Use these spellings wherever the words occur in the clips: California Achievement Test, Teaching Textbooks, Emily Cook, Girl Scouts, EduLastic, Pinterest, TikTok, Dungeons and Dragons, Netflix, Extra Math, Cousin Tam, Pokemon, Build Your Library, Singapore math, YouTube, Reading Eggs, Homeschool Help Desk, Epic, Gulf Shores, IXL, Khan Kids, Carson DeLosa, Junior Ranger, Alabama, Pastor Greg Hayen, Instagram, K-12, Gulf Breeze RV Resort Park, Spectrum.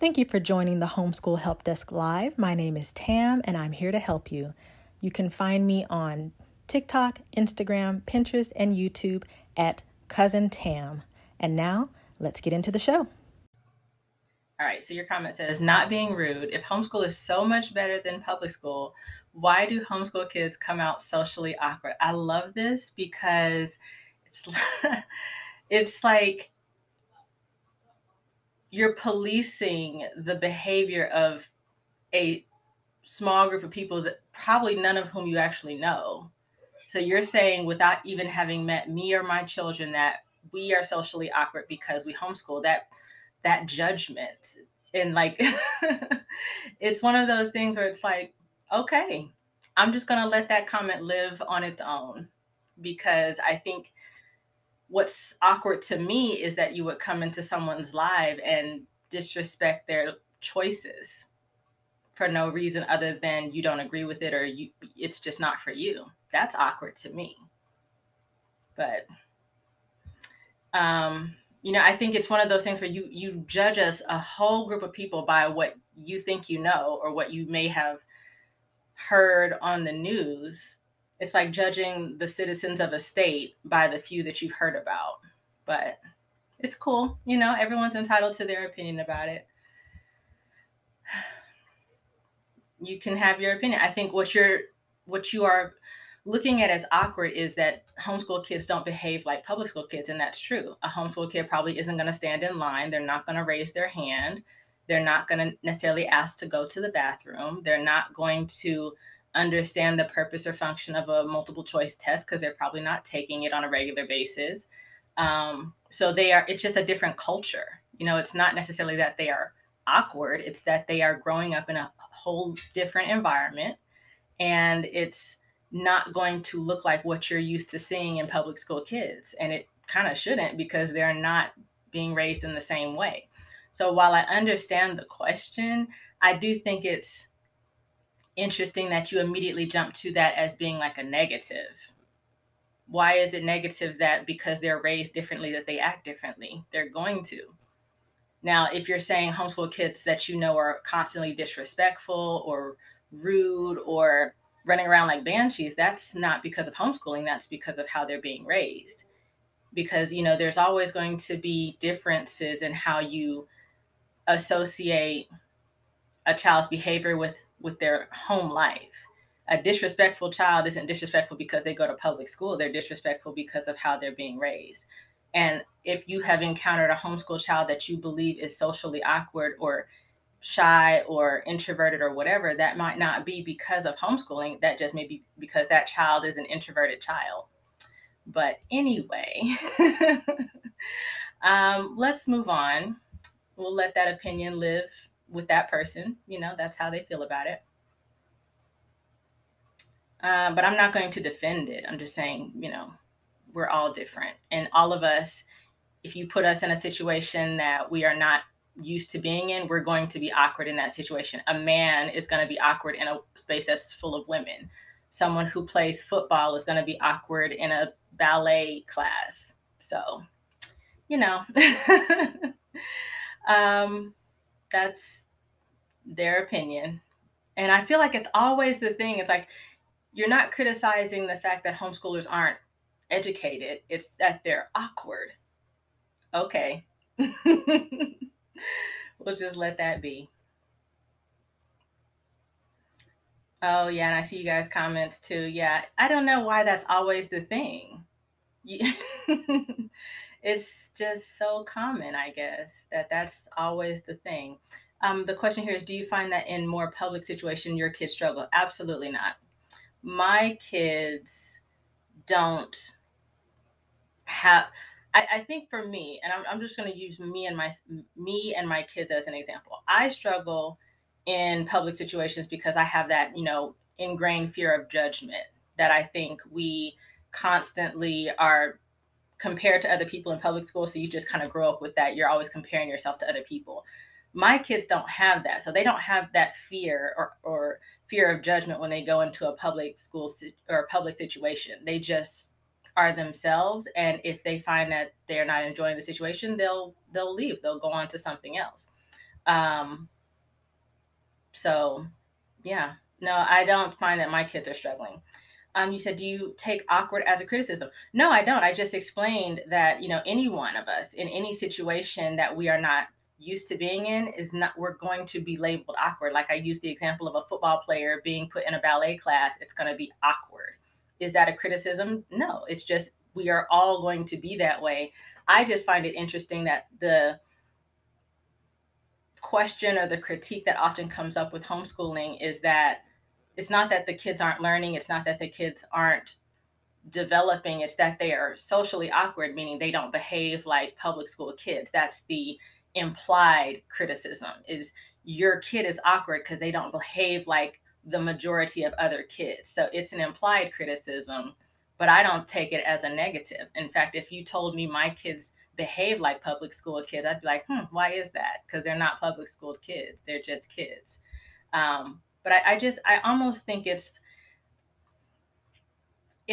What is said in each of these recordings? Thank you for joining the Homeschool Help Desk Live. My name is Tam, and I'm here to help you. You can find me on TikTok, Instagram, Pinterest, and YouTube at Cousin Tam. And now, let's get into the show. All right, so your comment says, not being rude, if homeschool is so much better than public school, why do homeschool kids come out socially awkward? I love this because it's, it's like you're policing the behavior of a small group of people that probably none of whom you actually know. So you're saying without even having met me or my children that we are socially awkward because we homeschool. That judgment. And like, it's one of those things where it's like, okay, I'm just going to let that comment live on its own, because I think what's awkward to me is that you would come into someone's live and disrespect their choices for no reason other than you don't agree with it, or it's just not for you. That's awkward to me. But, you know, I think it's one of those things where you judge us, a whole group of people, by what you think you know or what you may have heard on the news. It's like judging the citizens of a state by the few that you've heard about. But it's cool. You know, everyone's entitled to their opinion about it. You can have your opinion. I think what you are looking at as awkward is that homeschool kids don't behave like public school kids, and that's true. A homeschool kid probably isn't going to stand in line. They're not going to raise their hand. They're not going to necessarily ask to go to the bathroom. They're not going to understand the purpose or function of a multiple choice test because they're probably not taking it on a regular basis. So it's just a different culture. You know, it's not necessarily that they are awkward. It's that they are growing up in a whole different environment, and it's not going to look like what you're used to seeing in public school kids. And it kind of shouldn't, because they're not being raised in the same way. So while I understand the question, I do think it's interesting that you immediately jump to that as being like a negative. Why is it negative that because they're raised differently that they act differently? They're going to. Now, if you're saying homeschool kids that you know are constantly disrespectful or rude or running around like banshees, that's not because of homeschooling. That's because of how they're being raised. Because, you know, there's always going to be differences in how you associate a child's behavior with their home life. A disrespectful child isn't disrespectful because they go to public school. They're disrespectful because of how they're being raised. And if you have encountered a homeschool child that you believe is socially awkward or shy or introverted or whatever, that might not be because of homeschooling. That just may be because that child is an introverted child. But anyway, let's move on. We'll let that opinion live with that person. You know, that's how they feel about it. But I'm not going to defend it. I'm just saying, you know, we're all different. And all of us, if you put us in a situation that we are not used to being in, we're going to be awkward in that situation. A man is going to be awkward in a space that's full of women. Someone who plays football is going to be awkward in a ballet class. So, you know, that's their opinion. And I feel like it's always the thing. It's like, you're not criticizing the fact that homeschoolers aren't educated. It's that they're awkward. Okay. We'll just let that be. Oh, yeah. And I see you guys' comments too. Yeah. I don't know why that's always the thing. It's just so common, I guess, that that's always the thing. The question here is, do you find that in more public situation, your kids struggle? Absolutely not. My kids don't have... I think for me, and I'm just going to use me and my kids as an example. I struggle in public situations because I have that, you know, ingrained fear of judgment that I think we constantly are compared to other people in public school. So you just kind of grow up with that. You're always comparing yourself to other people. My kids don't have that. So they don't have that fear or fear of judgment when they go into a public school or a public situation. They just are themselves, and if they find that they're not enjoying the situation, they'll leave. They'll go on to something else. So yeah, no, I don't find that my kids are struggling. You said, do you take awkward as a criticism? No, I don't. I just explained that, you know, any one of us in any situation that we are not used to being in we're going to be labeled awkward. Like I used the example of a football player being put in a ballet class. It's going to be awkward. Is that a criticism? No, it's just, we are all going to be that way. I just find it interesting that the question or the critique that often comes up with homeschooling is that it's not that the kids aren't learning. It's not that the kids aren't developing. It's that they are socially awkward, meaning they don't behave like public school kids. That's the implied criticism, is your kid is awkward because they don't behave like the majority of other kids. So it's an implied criticism, but I don't take it as a negative. In fact, if you told me my kids behave like public school kids, I'd be like, why is that? Because they're not public school kids. They're just kids. But I almost think it's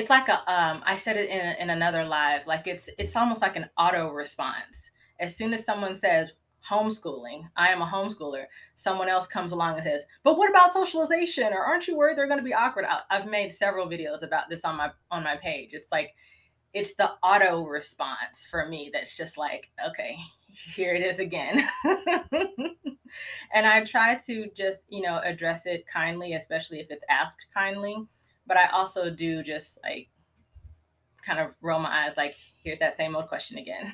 like a, I said it in another live, like it's almost like an auto response. As soon as someone says homeschooling, I am a homeschooler, someone else comes along and says, but what about socialization? Or aren't you worried they're going to be awkward? I've made several videos about this on my page. It's like, it's the auto response for me. That's just like, okay, here it is again. And I try to just, you know, address it kindly, especially if it's asked kindly, but I also do just like kind of roll my eyes. Like, here's that same old question again.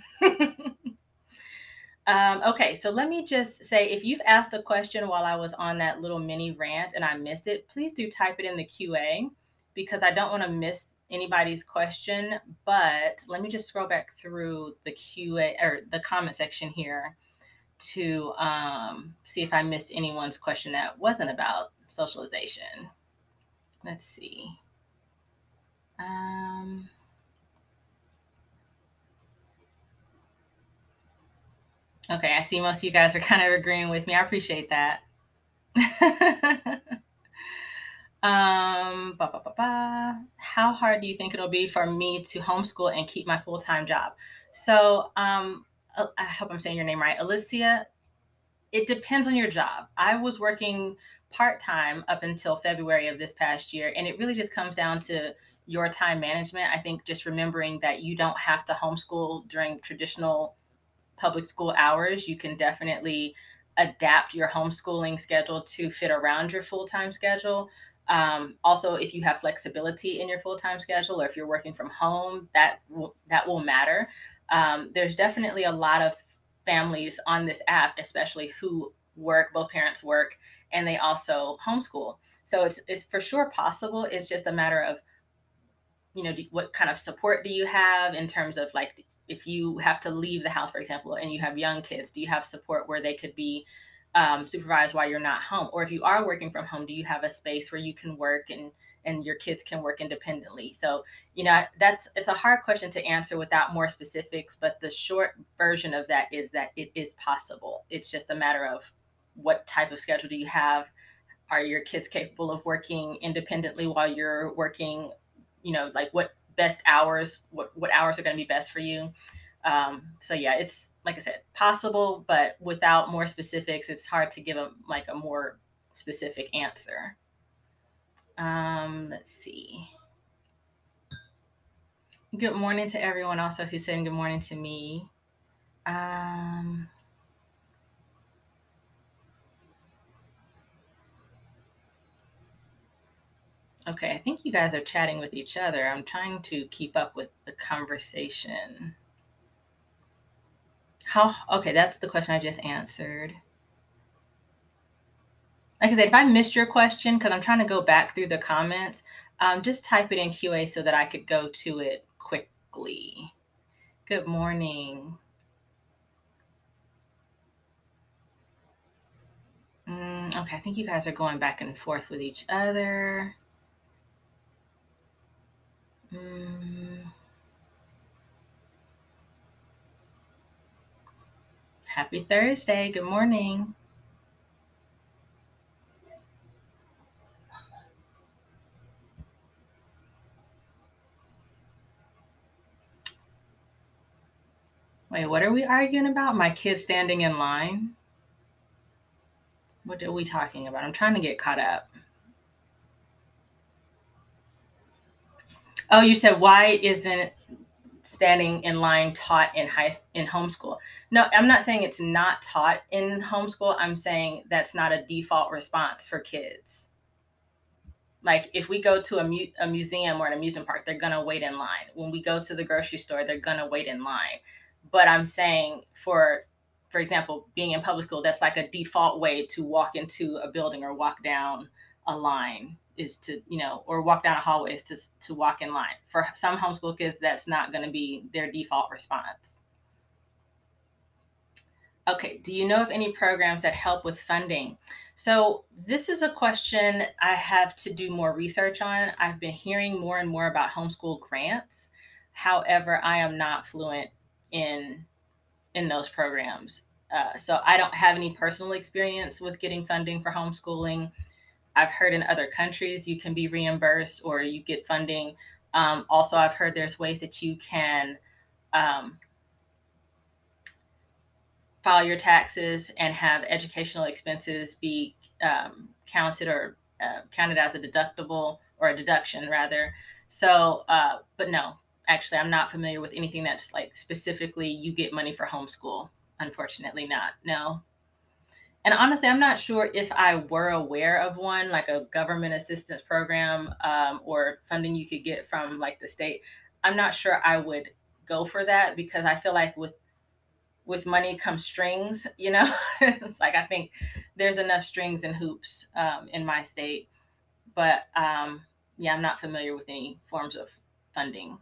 Okay. So let me just say, if you've asked a question while I was on that little mini rant and I missed it, please do type it in the QA, because I don't want to miss anybody's question. But let me just scroll back through the QA or the comment section here to see if I missed anyone's question that wasn't about socialization. Let's see. Okay, I see most of you guys are kind of agreeing with me. I appreciate that. How hard do you think it'll be for me to homeschool and keep my full-time job? So I hope I'm saying your name right, Alicia. It depends on your job. I was working part-time up until February of this past year, and it really just comes down to your time management. I think just remembering that you don't have to homeschool during traditional public school hours. You can definitely adapt your homeschooling schedule to fit around your full-time schedule. Also, if you have flexibility in your full-time schedule, or if you're working from home, that will matter. There's definitely a lot of families on this app, especially who work, both parents work, and they also homeschool. So it's for sure possible. It's just a matter of, you know, what kind of support do you have in terms of, like, if you have to leave the house, for example, and you have young kids, do you have support where they could be supervised while you're not home? Or if you are working from home, do you have a space where you can work and your kids can work independently? So, you know, it's a hard question to answer without more specifics, but the short version of that is that it is possible. It's just a matter of what type of schedule do you have? Are your kids capable of working independently while you're working? You know, like what best hours, what hours are going to be best for you? So yeah, it's, like I said, possible, but without more specifics, it's hard to give a more specific answer. Let's see. Good morning to everyone also who's saying good morning to me. Okay, I think you guys are chatting with each other. I'm trying to keep up with the conversation. Okay, that's the question I just answered. Like I said, if I missed your question, because I'm trying to go back through the comments, just type it in QA so that I could go to it quickly. Good morning. Okay, I think you guys are going back and forth with each other. Happy Thursday. Good morning. Wait, what are we arguing about? My kids standing in line? What are we talking about? I'm trying to get caught up. Oh, you said, why isn't standing in line taught in homeschool? No, I'm not saying it's not taught in homeschool. I'm saying that's not a default response for kids. Like if we go to a museum or an amusement park, they're going to wait in line. When we go to the grocery store, they're going to wait in line. But I'm saying for example, being in public school, that's like a default way to walk into a building or walk down a line is to, you know, or walk down a hallway is to walk in line. For some homeschool kids, that's not going to be their default response. Okay, do you know of any programs that help with funding? So this is a question I have to do more research on. I've been hearing more and more about homeschool grants. However, I am not fluent in those programs. So I don't have any personal experience with getting funding for homeschooling. I've heard in other countries you can be reimbursed or you get funding. Also, I've heard there's ways that you can file your taxes and have educational expenses be counted or counted as a deductible or a deduction rather. So, but no, actually, I'm not familiar with anything that's like specifically you get money for homeschool. Unfortunately not, no. And honestly, I'm not sure if I were aware of one, like a government assistance program or funding you could get from like the state. I'm not sure I would go for that because I feel like with money comes strings, you know? It's like, I think there's enough strings and hoops in my state, but yeah, I'm not familiar with any forms of funding.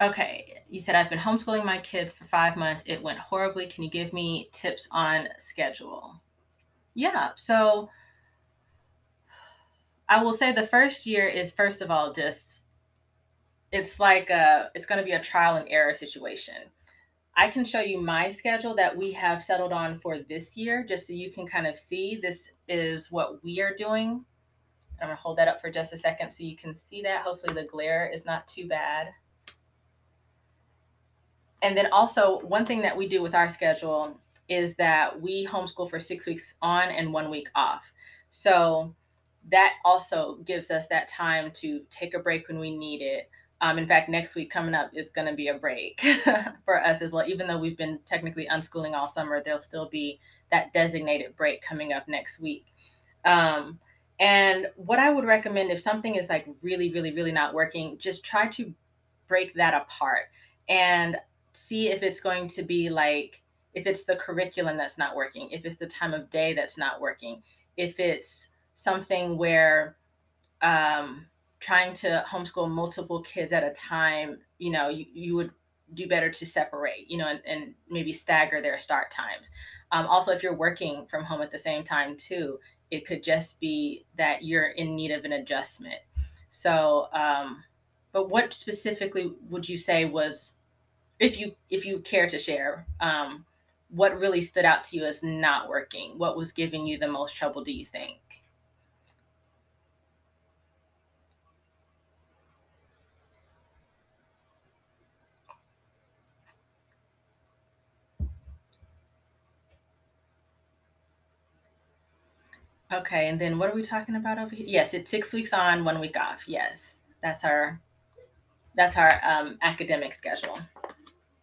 Okay, you said, I've been homeschooling my kids for 5 months. It went horribly. Can you give me tips on schedule? Yeah, so I will say the first year is, first of all, just, it's like, it's going to be a trial and error situation. I can show you my schedule that we have settled on for this year, just so you can kind of see this is what we are doing. I'm going to hold that up for just a second so you can see that. Hopefully the glare is not too bad. And then also one thing that we do with our schedule is that we homeschool for 6 weeks on and 1 week off. So that also gives us that time to take a break when we need it. In fact, next week coming up is going to be a break for us as well. Even though we've been technically unschooling all summer, there'll still be that designated break coming up next week. And what I would recommend if something is like really, really, really not working, just try to break that apart and see if it's going to be like, if it's the curriculum that's not working, if it's the time of day that's not working, if it's something where trying to homeschool multiple kids at a time, you know, you would do better to separate, you know, and maybe stagger their start times. Also, if you're working from home at the same time too, it could just be that you're in need of an adjustment. So, but what specifically would you say was, if you care to share, what really stood out to you as not working? What was giving you the most trouble, do you think? Okay, and then what are we talking about over here? Yes, it's 6 weeks on, 1 week off. Yes, that's our academic schedule.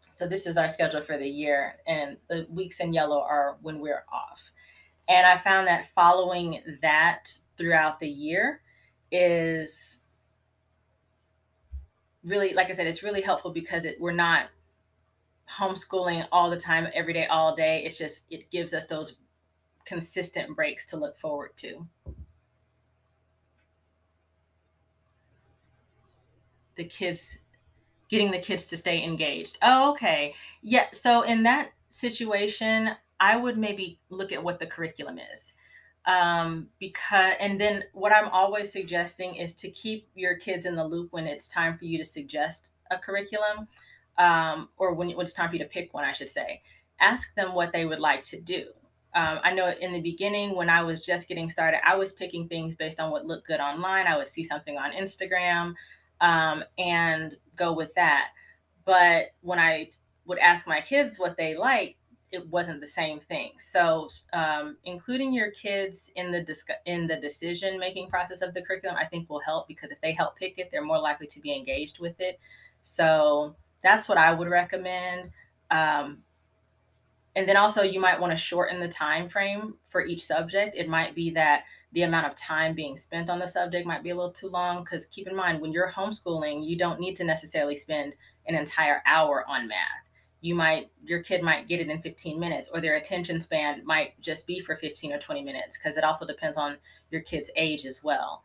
So this is our schedule for the year, and the weeks in yellow are when we're off. And I found that following that throughout the year is really, like I said, it's really helpful because we're not homeschooling all the time, every day, all day. It's just, it gives us those consistent breaks to look forward to. Getting the kids to stay engaged. Oh, okay. Yeah. So in that situation, I would maybe look at what the curriculum is. And then what I'm always suggesting is to keep your kids in the loop when it's time for you to suggest a curriculum, or when it's time for you to pick one, I should say. Ask them what they would like to do. I know in the beginning when I was just getting started, I was picking things based on what looked good online. I would see something on Instagram, and go with that. But when I would ask my kids what they liked, it wasn't the same thing. So including your kids in the decision-making process of the curriculum, I think will help, because if they help pick it, they're more likely to be engaged with it. So that's what I would recommend. And then also you might want to shorten the time frame for each subject. It might be that the amount of time being spent on the subject might be a little too long, because keep in mind, when you're homeschooling, you don't need to necessarily spend an entire hour on math. Your kid might get it in 15 minutes, or their attention span might just be for 15 or 20 minutes, because it also depends on your kid's age as well.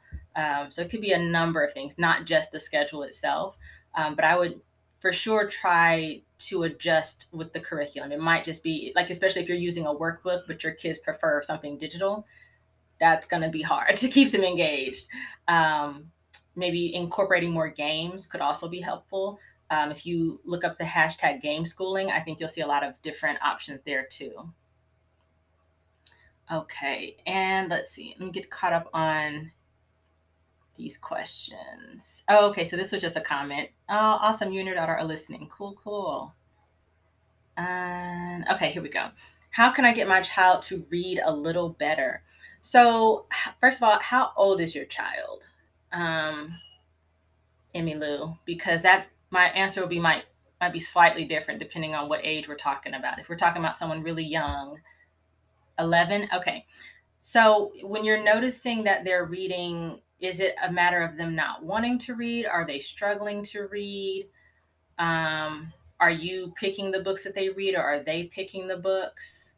So it could be a number of things, not just the schedule itself. But I would for sure try to adjust with the curriculum. It might just be like, especially if you're using a workbook, but your kids prefer something digital, that's going to be hard to keep them engaged. Maybe incorporating more games could also be helpful. If you look up the hashtag game schooling, I think you'll see a lot of different options there too. Okay, and let's see, let me get caught up on these questions. Oh, okay, so this was just a comment. Oh, awesome, you and your daughter are listening. Cool, cool. Okay, here we go. How can I get my child to read a little better? So first of all, how old is your child? Emmy Lou, because my answer will be might be slightly different depending on what age we're talking about. If we're talking about someone really young, 11, okay. So when you're noticing that they're reading, is it a matter of them not wanting to read? Are they struggling to read? Are you picking the books that they read, or are they picking the books?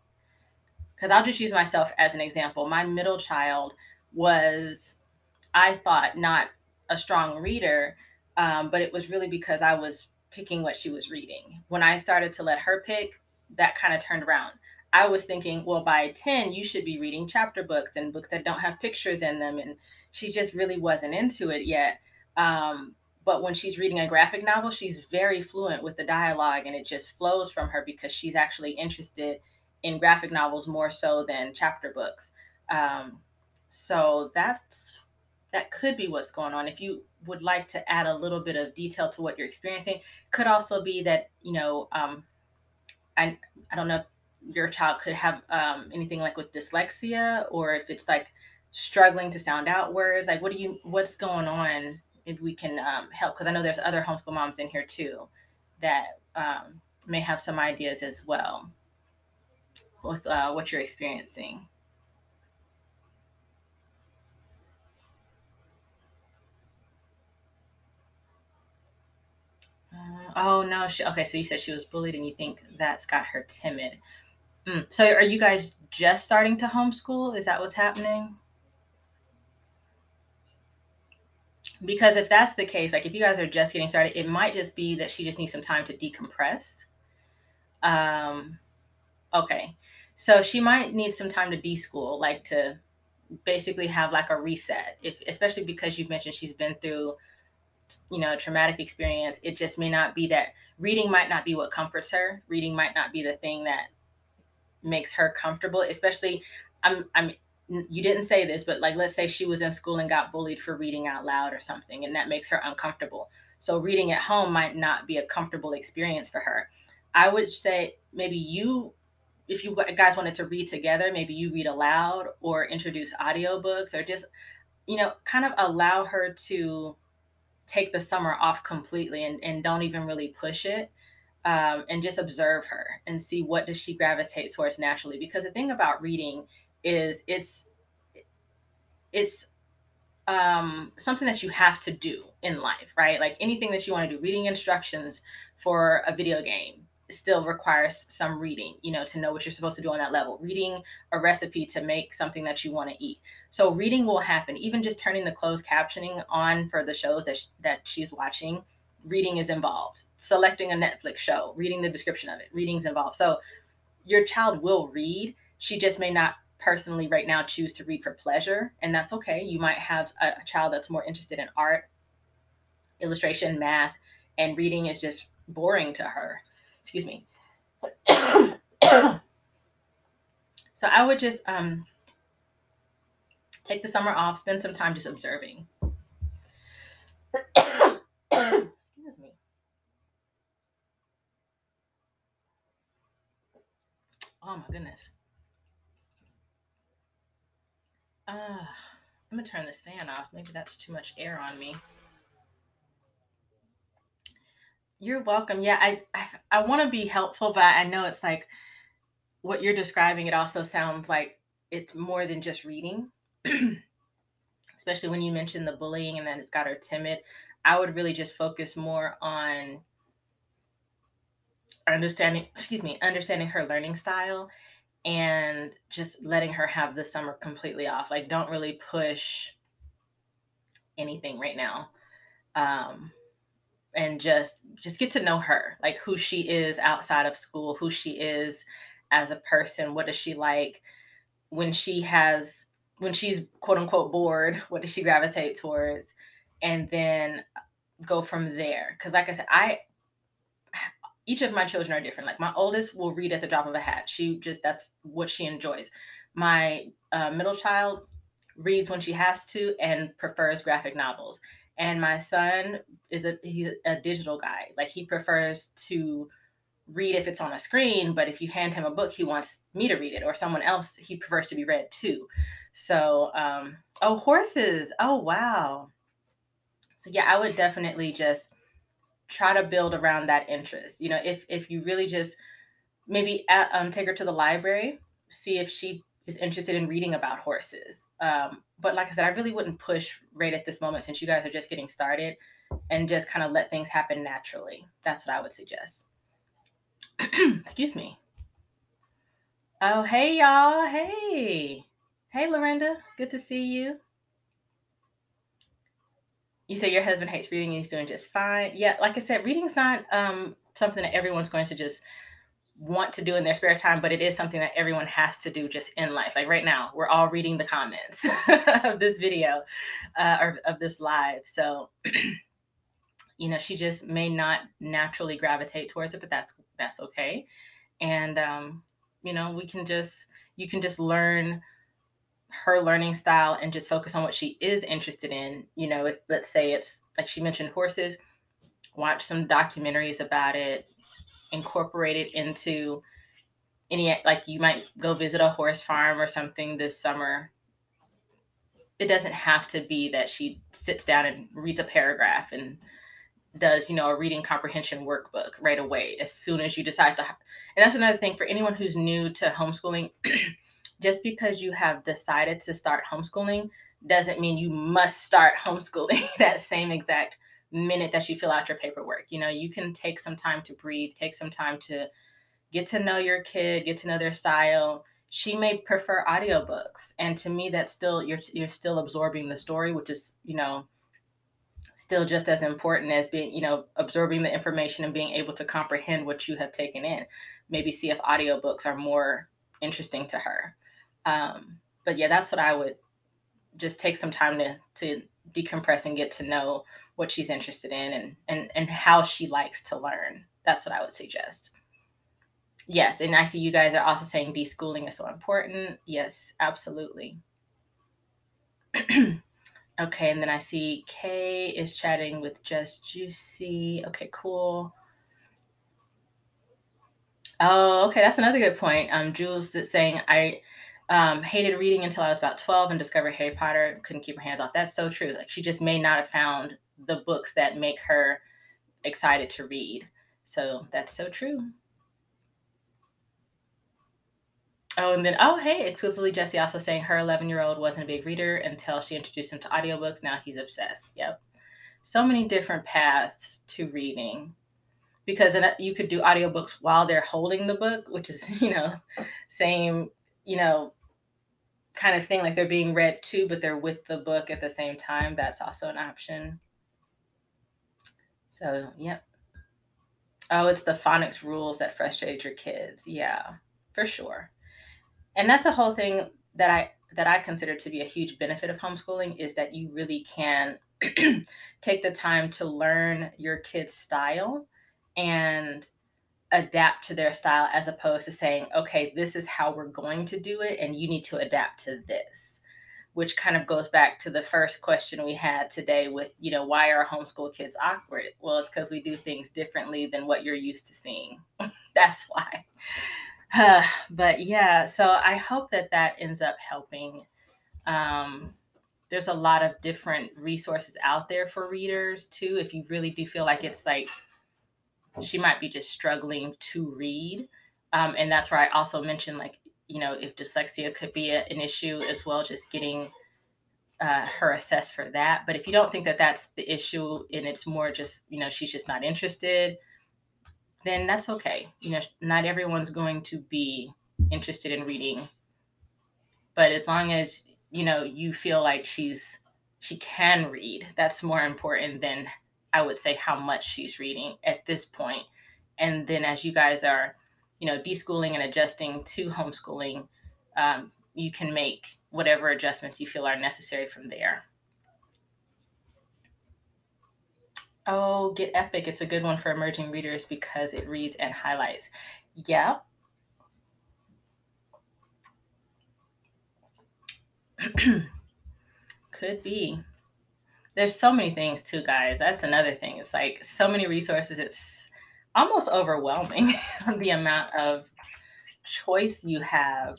Because I'll just use myself as an example. My middle child was, I thought, not a strong reader, but it was really because I was picking what she was reading. When I started to let her pick, that kind of turned around. I was thinking, well, by 10, you should be reading chapter books and books that don't have pictures in them. And she just really wasn't into it yet. But when she's reading a graphic novel, she's very fluent with the dialogue, and it just flows from her because she's actually interested in graphic novels more so than chapter books. So that could be what's going on. If you would like to add a little bit of detail to what you're experiencing, could also be that, I don't know if your child could have anything like with dyslexia, or if it's like struggling to sound out words, like what's going on, if we can help. Cause I know there's other homeschool moms in here too that may have some ideas as well with what you're experiencing. Oh, no. Okay, so you said she was bullied and you think that's got her timid. So are you guys just starting to homeschool? Is that what's happening? Because if that's the case, like if you guys are just getting started, it might just be that she just needs some time to decompress. Okay, so she might need some time to de-school, like to basically have like a reset, especially because you've mentioned she's been through traumatic experience. It just may not be that reading might not be what comforts her. Reading might not be the thing that makes her comfortable, especially you didn't say this, but like, let's say she was in school and got bullied for reading out loud or something, and that makes her uncomfortable. So reading at home might not be a comfortable experience for her. I would say maybe if you guys wanted to read together, maybe you read aloud or introduce audiobooks, or just, kind of allow her to take the summer off completely and don't even really push it, and just observe her and see what does she gravitate towards naturally. Because the thing about reading is it's something that you have to do in life, right? Like anything that you want to do, reading instructions for a video game still requires some reading, to know what you're supposed to do on that level, reading a recipe to make something that you want to eat. So reading will happen. Even just turning the closed captioning on for the shows that she's watching, reading is involved. Selecting a Netflix show, reading the description of it, reading's involved. So your child will read. She just may not personally right now choose to read for pleasure. And that's okay. You might have a child that's more interested in art, illustration, math, and reading is just boring to her. Excuse me. So I would just take the summer off, spend some time just observing. Excuse me. Oh my goodness. I'm gonna turn this fan off. Maybe that's too much air on me. You're welcome. Yeah, I want to be helpful, but I know it's like what you're describing. It also sounds like it's more than just reading, especially when you mentioned the bullying and that it's got her timid. I would really just focus more on understanding her learning style and just letting her have the summer completely off. Like, don't really push anything right now. And just get to know her, like who she is outside of school, who she is as a person. What does she like? When she's quote unquote bored, what does she gravitate towards? And then go from there. Cause like I said, each of my children are different. Like my oldest will read at the drop of a hat. That's what she enjoys. My middle child reads when she has to and prefers graphic novels. And my son he's a digital guy. Like he prefers to read if it's on a screen, but if you hand him a book, he wants me to read it or someone else. He prefers to be read too. So, oh, horses. Oh, wow. So yeah, I would definitely just try to build around that interest. You know, if you really just maybe take her to the library, see if she is interested in reading about horses. But like I said, I really wouldn't push right at this moment since you guys are just getting started, and just kind of let things happen naturally. That's what I would suggest. Excuse me. Oh, hey y'all. Hey Lorinda. Good to see you. You say your husband hates reading and he's doing just fine. Yeah, like I said, reading's not something that everyone's going to just want to do in their spare time, but it is something that everyone has to do just in life. Like right now, we're all reading the comments of this video or of this live. So, you know, she just may not naturally gravitate towards it, but that's okay. And, you know, you can just learn her learning style and just focus on what she is interested in. You know, if, let's say it's like she mentioned horses, watch some documentaries about it, incorporate it into any, like you might go visit a horse farm or something this summer. It doesn't have to be that she sits down and reads a paragraph and does, you know, a reading comprehension workbook right away as soon as you decide to. And that's another thing for anyone who's new to homeschooling. Just because you have decided to start homeschooling doesn't mean you must start homeschooling that same exact minute that you fill out your paperwork. You know, you can take some time to breathe, take some time to get to know your kid, get to know their style. She may prefer audiobooks. And to me, that's still, you're still absorbing the story, which is, you know, still just as important as being, you know, absorbing the information and being able to comprehend what you have taken in. Maybe see if audiobooks are more interesting to her. But yeah, that's what I would just take some time to decompress and get to know what she's interested in and how she likes to learn. That's what I would suggest. Yes. And I see you guys are also saying deschooling is so important. Yes, absolutely. Okay. And then I see Kay is chatting with Just Juicy. Okay, cool. Oh, okay. That's another good point. Jules is saying, I hated reading until I was about 12 and discovered Harry Potter. Couldn't keep her hands off. That's so true. Like she just may not have found the books that make her excited to read. So that's so true. Oh, and then, oh, hey, exclusively Jessie also saying her 11-year-old wasn't a big reader until she introduced him to audiobooks. Now he's obsessed. Yep. So many different paths to reading. Because you could do audiobooks while they're holding the book, which is, you know, same, you know, kind of thing, like they're being read too, but they're with the book at the same time. That's also an option. So, yep. Oh, it's the phonics rules that frustrated your kids. Yeah, for sure. And that's a whole thing that I consider to be a huge benefit of homeschooling, is that you really can take the time to learn your kids' style and adapt to their style, as opposed to saying, okay, this is how we're going to do it and you need to adapt to this, which kind of goes back to the first question we had today with, you know, why are homeschool kids awkward? Well, it's because we do things differently than what you're used to seeing. That's why. But yeah, so I hope that that ends up helping. There's a lot of different resources out there for readers too. If you really do feel like it's like she might be just struggling to read. And that's where I also mentioned, like, you know, if dyslexia could be an issue as well, just getting her assessed for that. But if you don't think that that's the issue and it's more just, you know, she's just not interested, then that's okay. You know, not everyone's going to be interested in reading. But as long as, you know, you feel like she can read, that's more important than, I would say, how much she's reading at this point. And then as you guys are, you know, deschooling and adjusting to homeschooling, you can make whatever adjustments you feel are necessary from there. Oh, get Epic. It's a good one for emerging readers because it reads and highlights. Yeah. Could be. There's so many things too, guys. That's another thing. It's like so many resources. It's almost overwhelming the amount of choice you have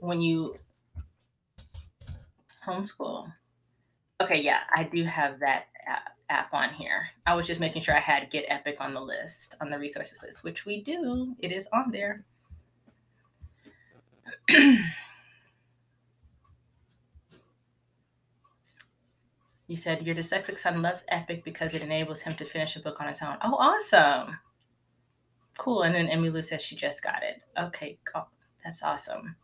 when you homeschool. Okay, yeah, I do have that app on here. I was just making sure I had Get Epic on the list, on the resources list, which we do. It is on there. You said your dyslexic son loves Epic because it enables him to finish a book on his own. Oh, awesome. Cool. And then Emily says she just got it. Okay. Oh, that's awesome.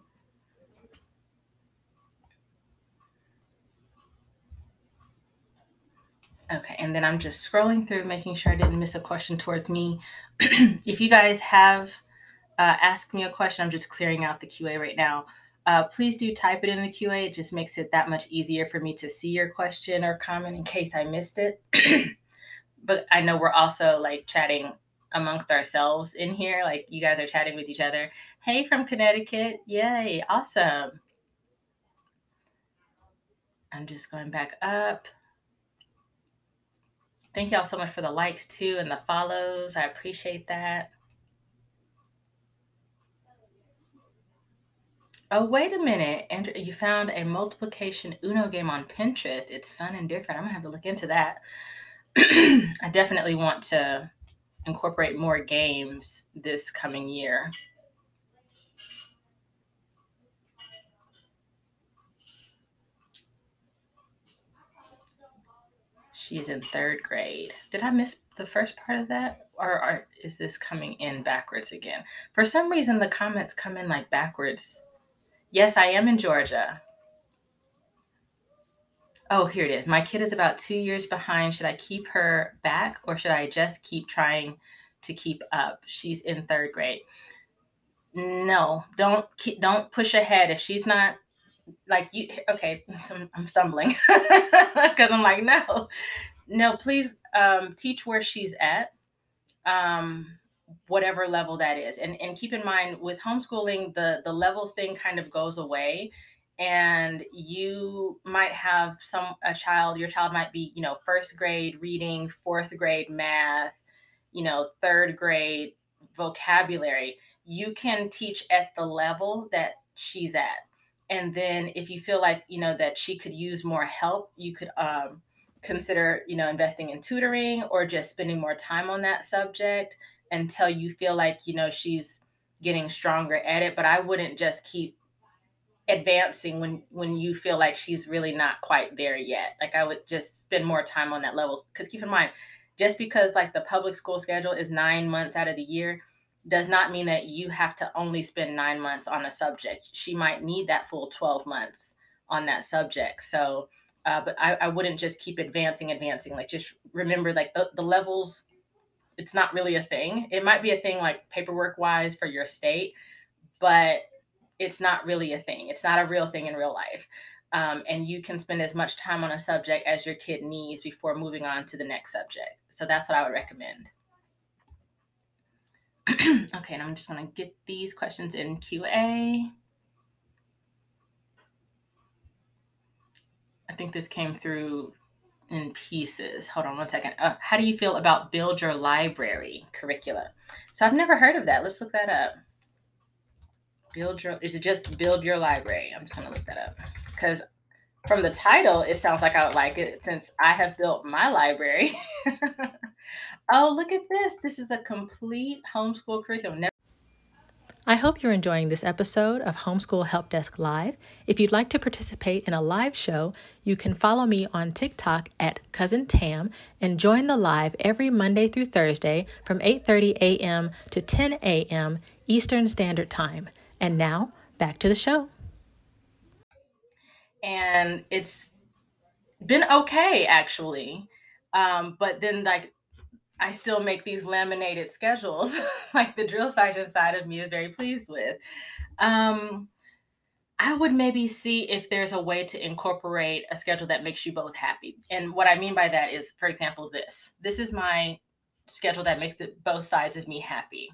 Okay. And then I'm just scrolling through, making sure I didn't miss a question towards me. If you guys have asked me a question, I'm just clearing out the QA right now. Please do type it in the QA. It just makes it that much easier for me to see your question or comment in case I missed it. But I know we're also like chatting amongst ourselves in here. Like you guys are chatting with each other. Hey, from Connecticut. Yay. Awesome. I'm just going back up. Thank y'all so much for the likes too and the follows. I appreciate that. Oh, wait a minute, Andrew, you found a multiplication Uno game on Pinterest. It's fun and different. I'm going to have to look into that. I definitely want to incorporate more games this coming year. She is in third grade. Did I miss the first part of that? Or is this coming in backwards again? For some reason, the comments come in like backwards. Yes, I am in Georgia. Oh, here it is. My kid is about 2 years behind. Should I keep her back or should I just keep trying to keep up? She's in third grade. No, don't push ahead. If she's not like you, okay, I'm stumbling because I'm like, no, please teach where she's at. Whatever level that is. And keep in mind with homeschooling, the levels thing kind of goes away, and you might have your child might be, you know, first grade reading, fourth grade math, you know, third grade vocabulary. You can teach at the level that she's at. And then if you feel like, you know, that she could use more help, you could, consider, you know, investing in tutoring or just spending more time on that subject until you feel like, you know, she's getting stronger at it. But I wouldn't just keep advancing when you feel like she's really not quite there yet. Like I would just spend more time on that level. Because keep in mind, just because like the public school schedule is 9 months out of the year, does not mean that you have to only spend 9 months on a subject. She might need that full 12 months on that subject. So, but I wouldn't just keep advancing. Like just remember like the levels. It's not really a thing. It might be a thing like paperwork wise for your state, but it's not really a thing. It's not a real thing in real life. And you can spend as much time on a subject as your kid needs before moving on to the next subject. So that's what I would recommend. Okay, and I'm just going to get these questions in QA. I think this came through in pieces. Hold on one second. How do you feel about Build Your Library curricula? So I've never heard of that. Let's look that up. Is it just Build Your Library? I'm just going to look that up. Because from the title, it sounds like I would like it since I have built my library. Oh, look at this. This is a complete homeschool curriculum. I hope you're enjoying this episode of Homeschool Help Desk Live. If you'd like to participate in a live show, you can follow me on TikTok at Cousin Tam and join the live every Monday through Thursday from 8:30 a.m. to 10 a.m. Eastern Standard Time. And now, back to the show. And it's been okay, actually. But then, like, I still make these laminated schedules, like the drill sergeant side of me is very pleased with. I would maybe see if there's a way to incorporate a schedule that makes you both happy. And what I mean by that is, for example, this is my schedule that makes both sides of me happy.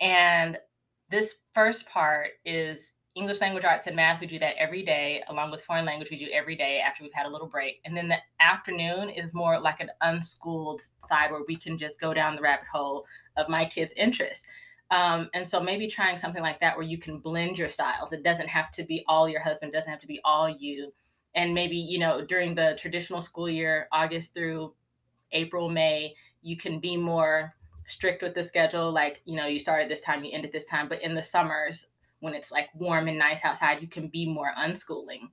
And this first part is English language, arts, and math. We do that every day, along with foreign language. We do every day after we've had a little break. And then the afternoon is more like an unschooled side where we can just go down the rabbit hole of my kids' interests. And so maybe trying something like that where you can blend your styles. It doesn't have to be all your husband, doesn't have to be all you. And maybe, you know, during the traditional school year, August through April, May, you can be more strict with the schedule. Like, you know, you started this time, you ended this time, but in the summers, when it's like warm and nice outside, you can be more unschooling.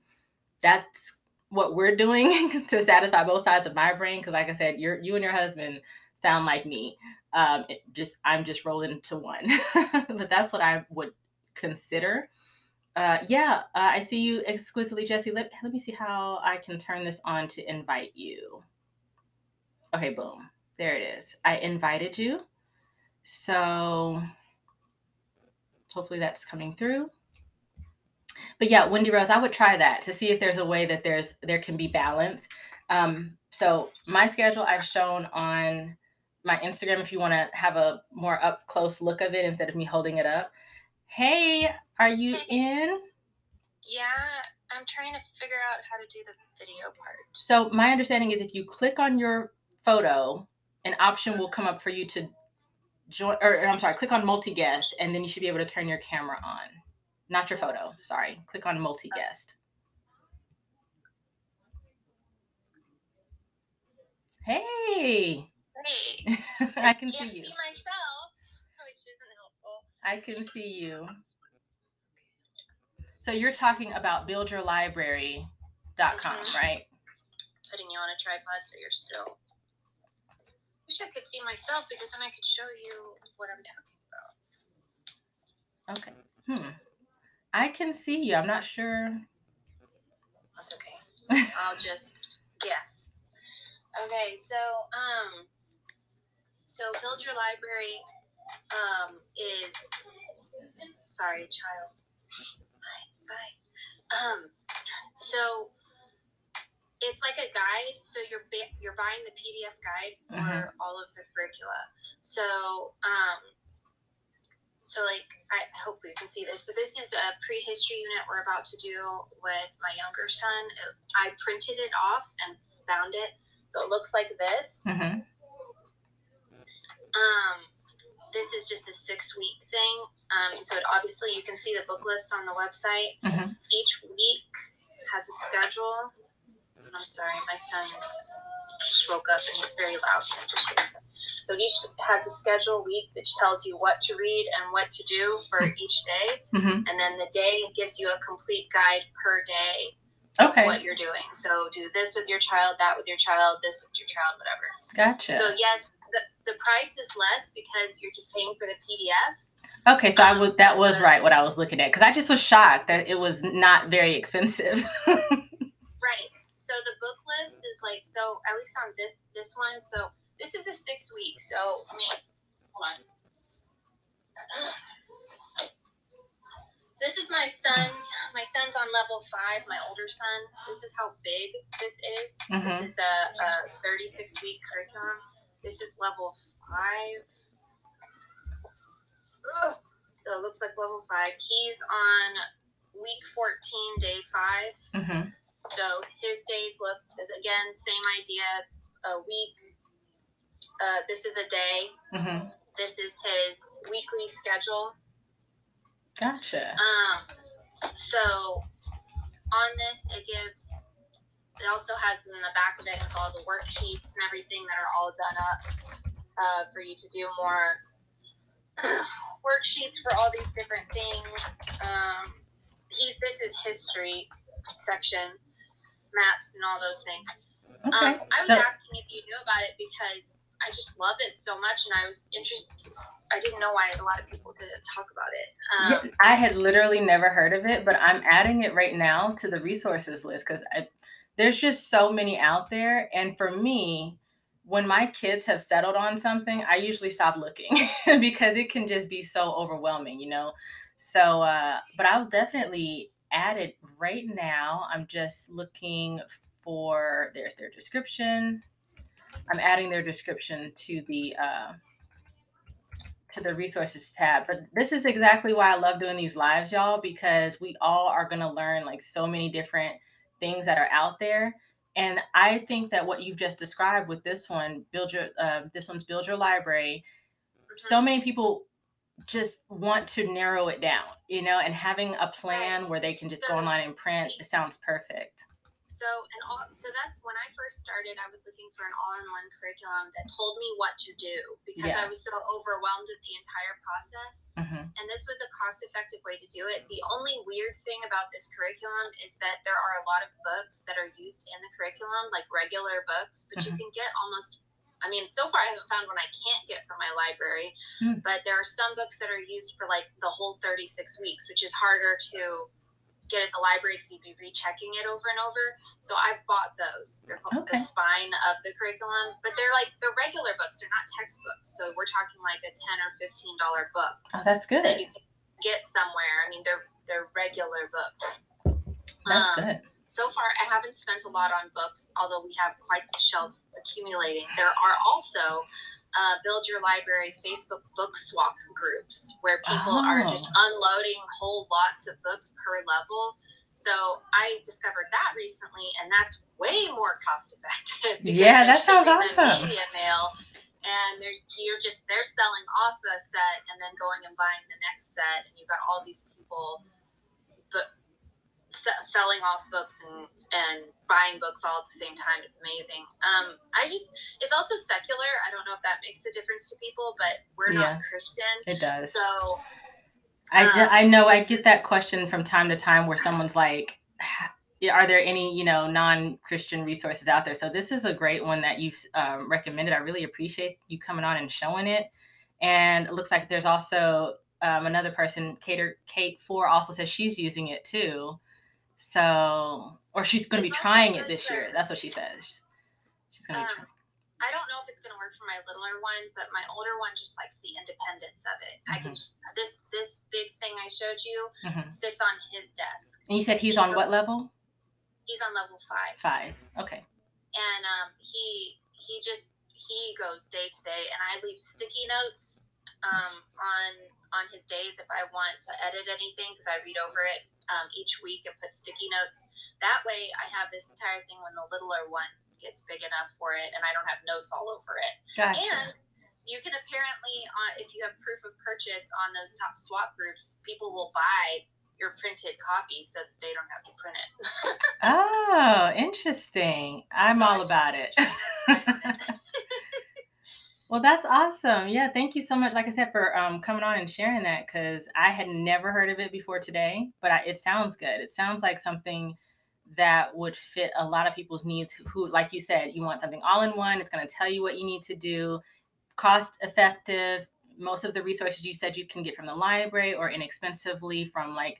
That's what we're doing to satisfy both sides of my brain. Cause like I said, you and your husband sound like me. I'm just rolling to one, but that's what I would consider. I see you exquisitely, Jesse. Let me see how I can turn this on to invite you. Okay, boom. There it is. I invited you. So hopefully that's coming through. But yeah, Wendy Rose, I would try that to see if there's a way that there can be balance. So my schedule I've shown on my Instagram, if you want to have a more up close look of it instead of me holding it up. Hey, are you in? Yeah, I'm trying to figure out how to do the video part. So my understanding is if you click on your photo, an option will come up for you to join, click on multi-guest, and then you should be able to turn your camera on. Not your photo, sorry. Click on multi-guest. Hey! Hey! I can see you. I can't see myself, which isn't helpful. I can see you. So you're talking about buildyourlibrary.com, right? Putting you on a tripod so you're still... I could see myself because then I could show you what I'm talking about. Okay. I can see you. I'm not sure. That's okay. I'll just guess. Okay. So, Build Your Library, is, sorry, child. Bye. So it's like a guide, so you're buying the PDF guide for all of the curricula. So, I hope you can see this. So this is a pre-history unit we're about to do with my younger son. I printed it off and found it, so it looks like this. Mm-hmm. This is just a 6-week thing, and so obviously you can see the book list on the website. Mm-hmm. Each week has a schedule. I'm sorry, my son just woke up and he's very loud. So each has a schedule week which tells you what to read and what to do for each day. Mm-hmm. And then the day gives you a complete guide per day of what you're doing. So do this with your child, that with your child, this with your child, whatever. Gotcha. So yes, the price is less because you're just paying for the PDF. Okay, so that was right what I was looking at because I just was shocked that it was not very expensive. Right. So the book list is at least on this one. So this is a 6-week. So I mean, hold on. So this is my son's on level 5, my older son. This is how big this is. Mm-hmm. This is a 36-week curriculum. This is level 5. Ugh. So it looks like level 5. He's on week 14, day 5. Mm-hmm. So his days look, again, same idea, a week. This is a day. Mm-hmm. This is his weekly schedule. Gotcha. So on this, it also has in the back of it is all the worksheets and everything that are all done up for you to do more worksheets for all these different things. This is history section, maps and all those things. Okay. I was asking if you knew about it because I just love it so much, and I was interested. I didn't know why a lot of people didn't talk about it. I had literally never heard of it, but I'm adding it right now to the resources list because there's just so many out there. And for me, when my kids have settled on something, I usually stop looking because it can just be so overwhelming, you know? So, but I'll definitely add it right now. I'm just looking for, there's their description. I'm adding their description to the resources tab. But this is exactly why I love doing these lives, y'all, because we all are going to learn like so many different things that are out there. And I think that what you've just described with this one, this one's Build Your Library. So many people just want to narrow it down, you know, and having a plan where they can just go online and print. It sounds perfect. So that's when I first started, I was looking for an all-in-one curriculum that told me what to do because I was so overwhelmed with the entire process. Mm-hmm. And this was a cost-effective way to do it. The only weird thing about this curriculum is that there are a lot of books that are used in the curriculum, like regular books, but you can get almost, I mean, so far I haven't found one I can't get from my library, but there are some books that are used for like the whole 36 weeks, which is harder to get at the library because you'd be rechecking it over and over. So I've bought those. They're called the spine of the curriculum, but they're like the regular books. They're not textbooks. So we're talking like a $10 or $15 book. Oh, that's good. That you can get somewhere. I mean, they're regular books. That's good. So far, I haven't spent a lot on books, although we have quite the shelf accumulating. There are also Build Your Library Facebook book swap groups where people are just unloading whole lots of books per level. So I discovered that recently, and that's way more cost effective. Yeah, that sounds awesome. Media mail, and they're selling off a set and then going and buying the next set, and you've got all these people selling off books and buying books all at the same time. It's amazing. It's also secular. I don't know if that makes a difference to people, but we're not Christian. It does. So I know I get that question from time to time where someone's like, are there any, you know, non-Christian resources out there? So this is a great one that you've recommended. I really appreciate you coming on and showing it. And it looks like there's also another person, Kate 4, also says she's using it too. So, or she's going to be trying it this year. That's what she says. She's going to be trying. I don't know if it's going to work for my littler one, but my older one just likes the independence of it. I can just, this big thing I showed you sits on his desk. And you said he's on what level? He's on level 5. 5. Okay. And he goes day to day, and I leave sticky notes on his days if I want to edit anything, because I read over it each week and put sticky notes. That way I have this entire thing when the littler one gets big enough for it, and I don't have notes all over it. Gotcha. And you can apparently, if you have proof of purchase on those top swap groups, people will buy your printed copy so that they don't have to print it. Oh, interesting. I'm all about it. Well, that's awesome. Yeah, thank you so much, like I said, for coming on and sharing that, because I had never heard of it before today, but it sounds good. It sounds like something that would fit a lot of people's needs who, like you said, you want something all-in-one. It's going to tell you what you need to do, cost-effective. Most of the resources you said you can get from the library or inexpensively from, like,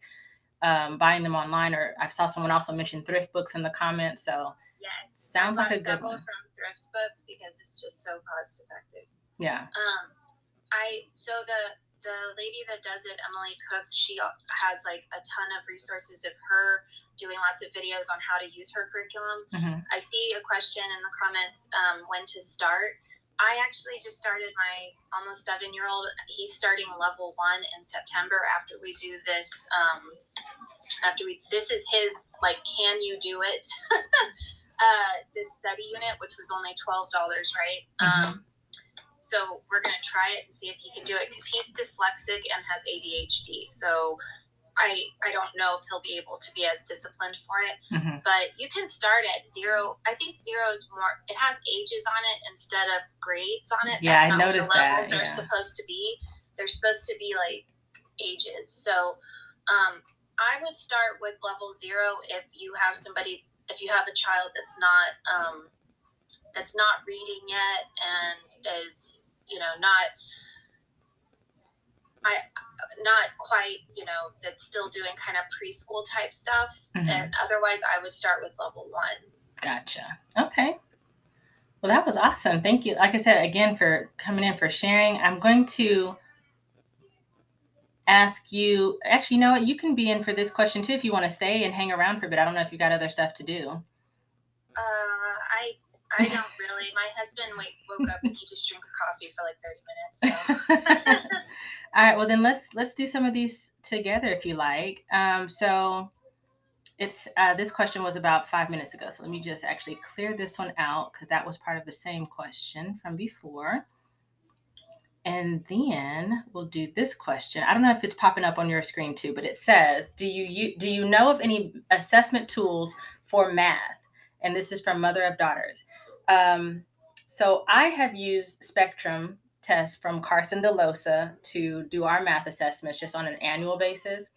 buying them online, or I saw someone also mention thrift books in the comments, so... Yes. Sounds like a good one. From thrift books because it's just so cost effective. Yeah. The lady that does it, Emily Cook, she has like a ton of resources of her doing lots of videos on how to use her curriculum. I see a question in the comments when to start. I actually just started my almost 7-year-old. He's starting level 1 in September after we do this. This is his, like, can you do it? This study unit, which was only $12, right? So we're going to try it and see if he can do it, because he's dyslexic and has ADHD. So I don't know if he'll be able to be as disciplined for it, but you can start at 0. I think 0 is more, it has ages on it instead of grades on it. Yeah, that's I noticed that. That's not what the levels are supposed to be. They're supposed to be like ages. So I would start with level 0 if you have somebody, if you have a child that's not reading yet and is, you know, not quite, you know, that's still doing kind of preschool type stuff. And otherwise I would start with level 1. Gotcha. Okay. Well, that was awesome. Thank you. Like I said, again, for coming in, for sharing. I'm going to ask you, actually, you know what? You can be in for this question too, if you want to stay and hang around for a bit. I don't know if you got other stuff to do. I don't really. My husband woke up and he just drinks coffee for like 30 minutes. So. All right. Well, then let's do some of these together if you like. So it's this question was about 5 minutes ago. So let me just actually clear this one out, because that was part of the same question from before. And then we'll do this question. I don't know if it's popping up on your screen too, but it says, do you know of any assessment tools for math? And this is from Mother of Daughters. So I have used Spectrum tests from Carson DeLosa to do our math assessments just on an annual basis.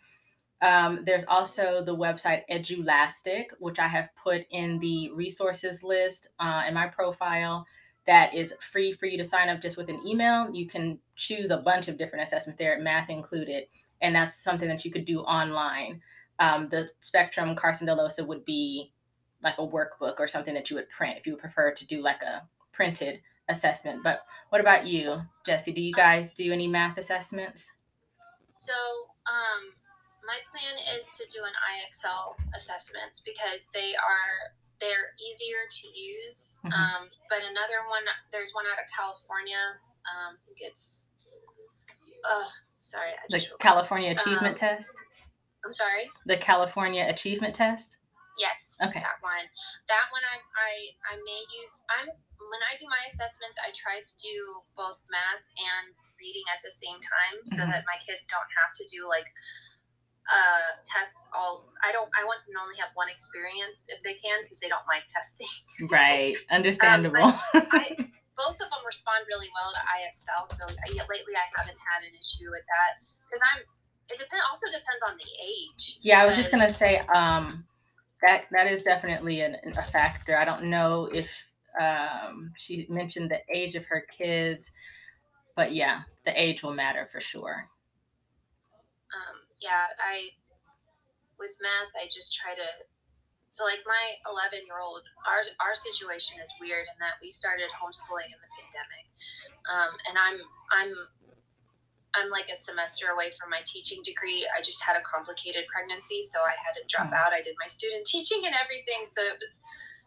There's also the website EduLastic, which I have put in the resources list in my profile. That is free for you to sign up just with an email. You can choose a bunch of different assessments there, math included. And that's something that you could do online. The Spectrum Carson DeLosa would be like a workbook or something that you would print if you would prefer to do like a printed assessment. But what about you, Jesse? Do you guys do any math assessments? So my plan is to do an IXL assessment, because they're easier to use. But another one, there's one out of California. I think it's, the California Achievement Test? I'm sorry? The California Achievement Test? Yes. Okay. That one I may use. When I do my assessments, I try to do both math and reading at the same time, so that my kids don't have to do like tests all. I want them to only have one experience if they can, because they don't like testing. Right, understandable. Both of them respond really well to IXL, so lately I haven't had an issue with that, because it also depends on the age. Yeah, I was just gonna say that is definitely a factor. I don't know if she mentioned the age of her kids, but yeah, the age will matter for sure. Yeah, with math, I just try to, so like my 11-year-old, our situation is weird in that we started homeschooling in the pandemic. And I'm like a semester away from my teaching degree. I just had a complicated pregnancy, so I had to drop out. I did my student teaching and everything, so it was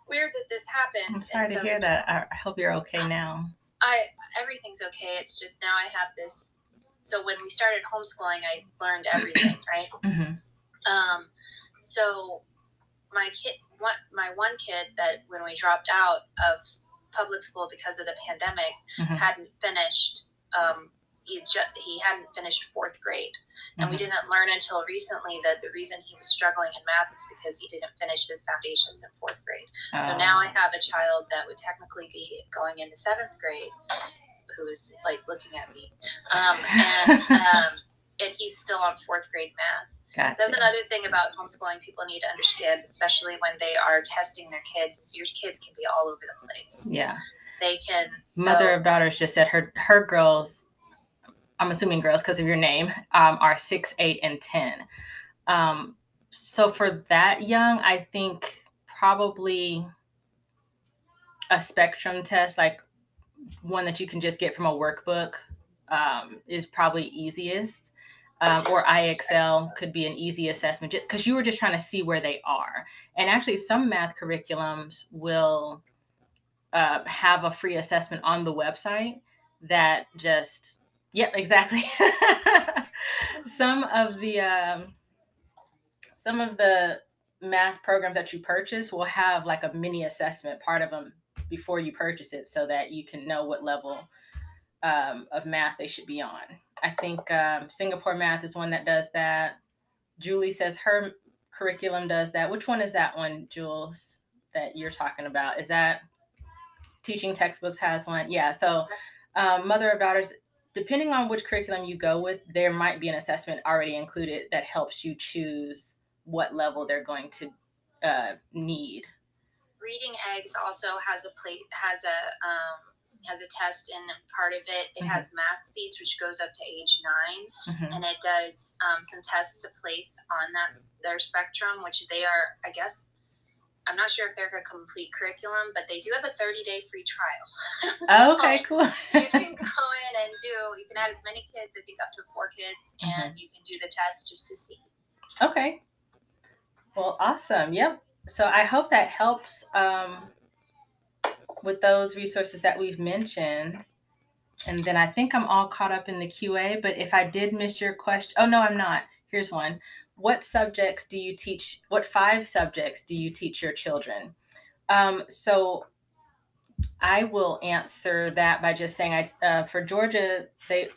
weird that this happened. I'm sorry to hear that. I hope you're okay now. Everything's okay. It's just now I have this. So when we started homeschooling, I learned everything, right? So my one kid that when we dropped out of public school because of the pandemic hadn't finished. He hadn't finished 4th grade, and we didn't learn until recently that the reason he was struggling in math was because he didn't finish his foundations in 4th grade. So now I have a child that would technically be going into 7th grade. Who's like looking at me, and he's still on 4th grade math. Gotcha. So that's another thing about homeschooling people need to understand, especially when they are testing their kids, is your kids can be all over the place. Yeah, they can. Mother of Daughters just said her girls, I'm assuming girls because of your name, are 6, 8, and 10. So for that young, I think probably a Spectrum test, like one that you can just get from a workbook, is probably easiest, or IXL could be an easy assessment, because you were just trying to see where they are. And actually some math curriculums will have a free assessment on the website that just, yep, exactly. Some of the math programs that you purchase will have like a mini assessment part of them before you purchase it, so that you can know what level of math they should be on. I think Singapore Math is one that does that. Julie says her curriculum does that. Which one is that one, Jules, that you're talking about? Is that Teaching Textbooks has one? Yeah, so mother of daughters, depending on which curriculum you go with, there might be an assessment already included that helps you choose what level they're going to need. Reading Eggs also has a test, and part of it, it has math seeds, which goes up to age 9, and it does some tests to place on that their spectrum, which they are, I guess, I'm not sure if they're a complete curriculum, but they do have a 30-day free trial. So okay, cool. You can go in and you can add as many kids, I think up to 4 kids, and you can do the test just to see. Okay. Well, awesome. Yep. So I hope that helps with those resources that we've mentioned. And then I think I'm all caught up in the QA, but if I did miss your question, oh, no, I'm not. Here's one. What 5 subjects do you teach your children? So I will answer that by just saying for Georgia, they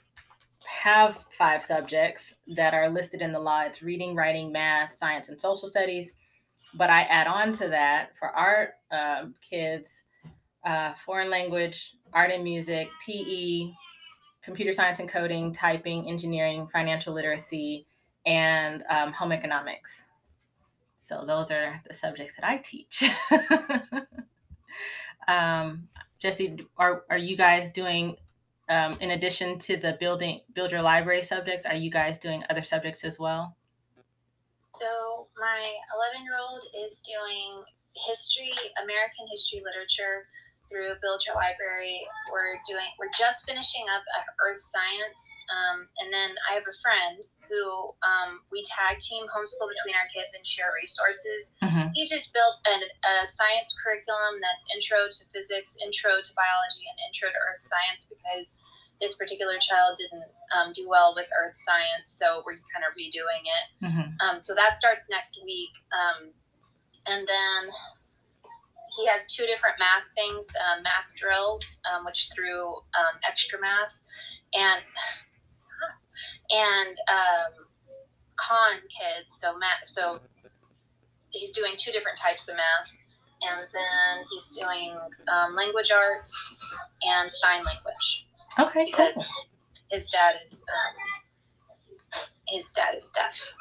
have 5 subjects that are listed in the law. It's reading, writing, math, science, and social studies. But I add on to that for our kids, foreign language, art and music, PE, computer science and coding, typing, engineering, financial literacy, and home economics. So those are the subjects that I teach. Jesse, are you guys doing, in addition to the Build Your Library subjects, are you guys doing other subjects as well? So my 11-year-old is doing history, American history, literature through Build Your Library. We're just finishing up Earth Science, and then I have a friend who we tag team homeschool between our kids and share resources. He just built a science curriculum that's intro to physics, intro to biology, and intro to Earth Science, because this particular child didn't do well with Earth Science, so we're just kind of redoing it. So that starts next week. And then he has 2 different math things, math drills, which through Extra Math, and Khan Kids. So he's doing 2 different types of math. And then he's doing language arts and sign language. Okay, because cool. His dad is deaf.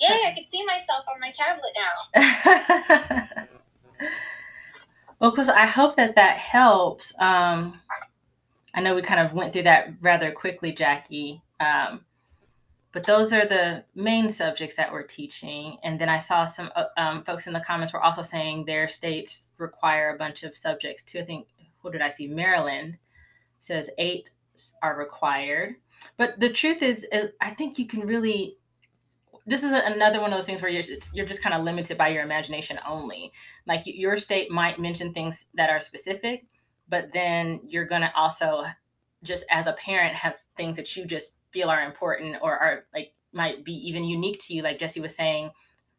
Yay! I can see myself on my tablet now. Well, because I hope that helps. I know we kind of went through that rather quickly, Jackie. But those are the main subjects that we're teaching. And then I saw some folks in the comments were also saying their states require a bunch of subjects too. I think, what did I see? Maryland says 8 are required. But the truth is I think you can really, this is another one of those things where you're just kind of limited by your imagination only. Like your state might mention things that are specific, but then you're gonna also just as a parent have things that you just feel are important or are like might be even unique to you. Like Jessie was saying,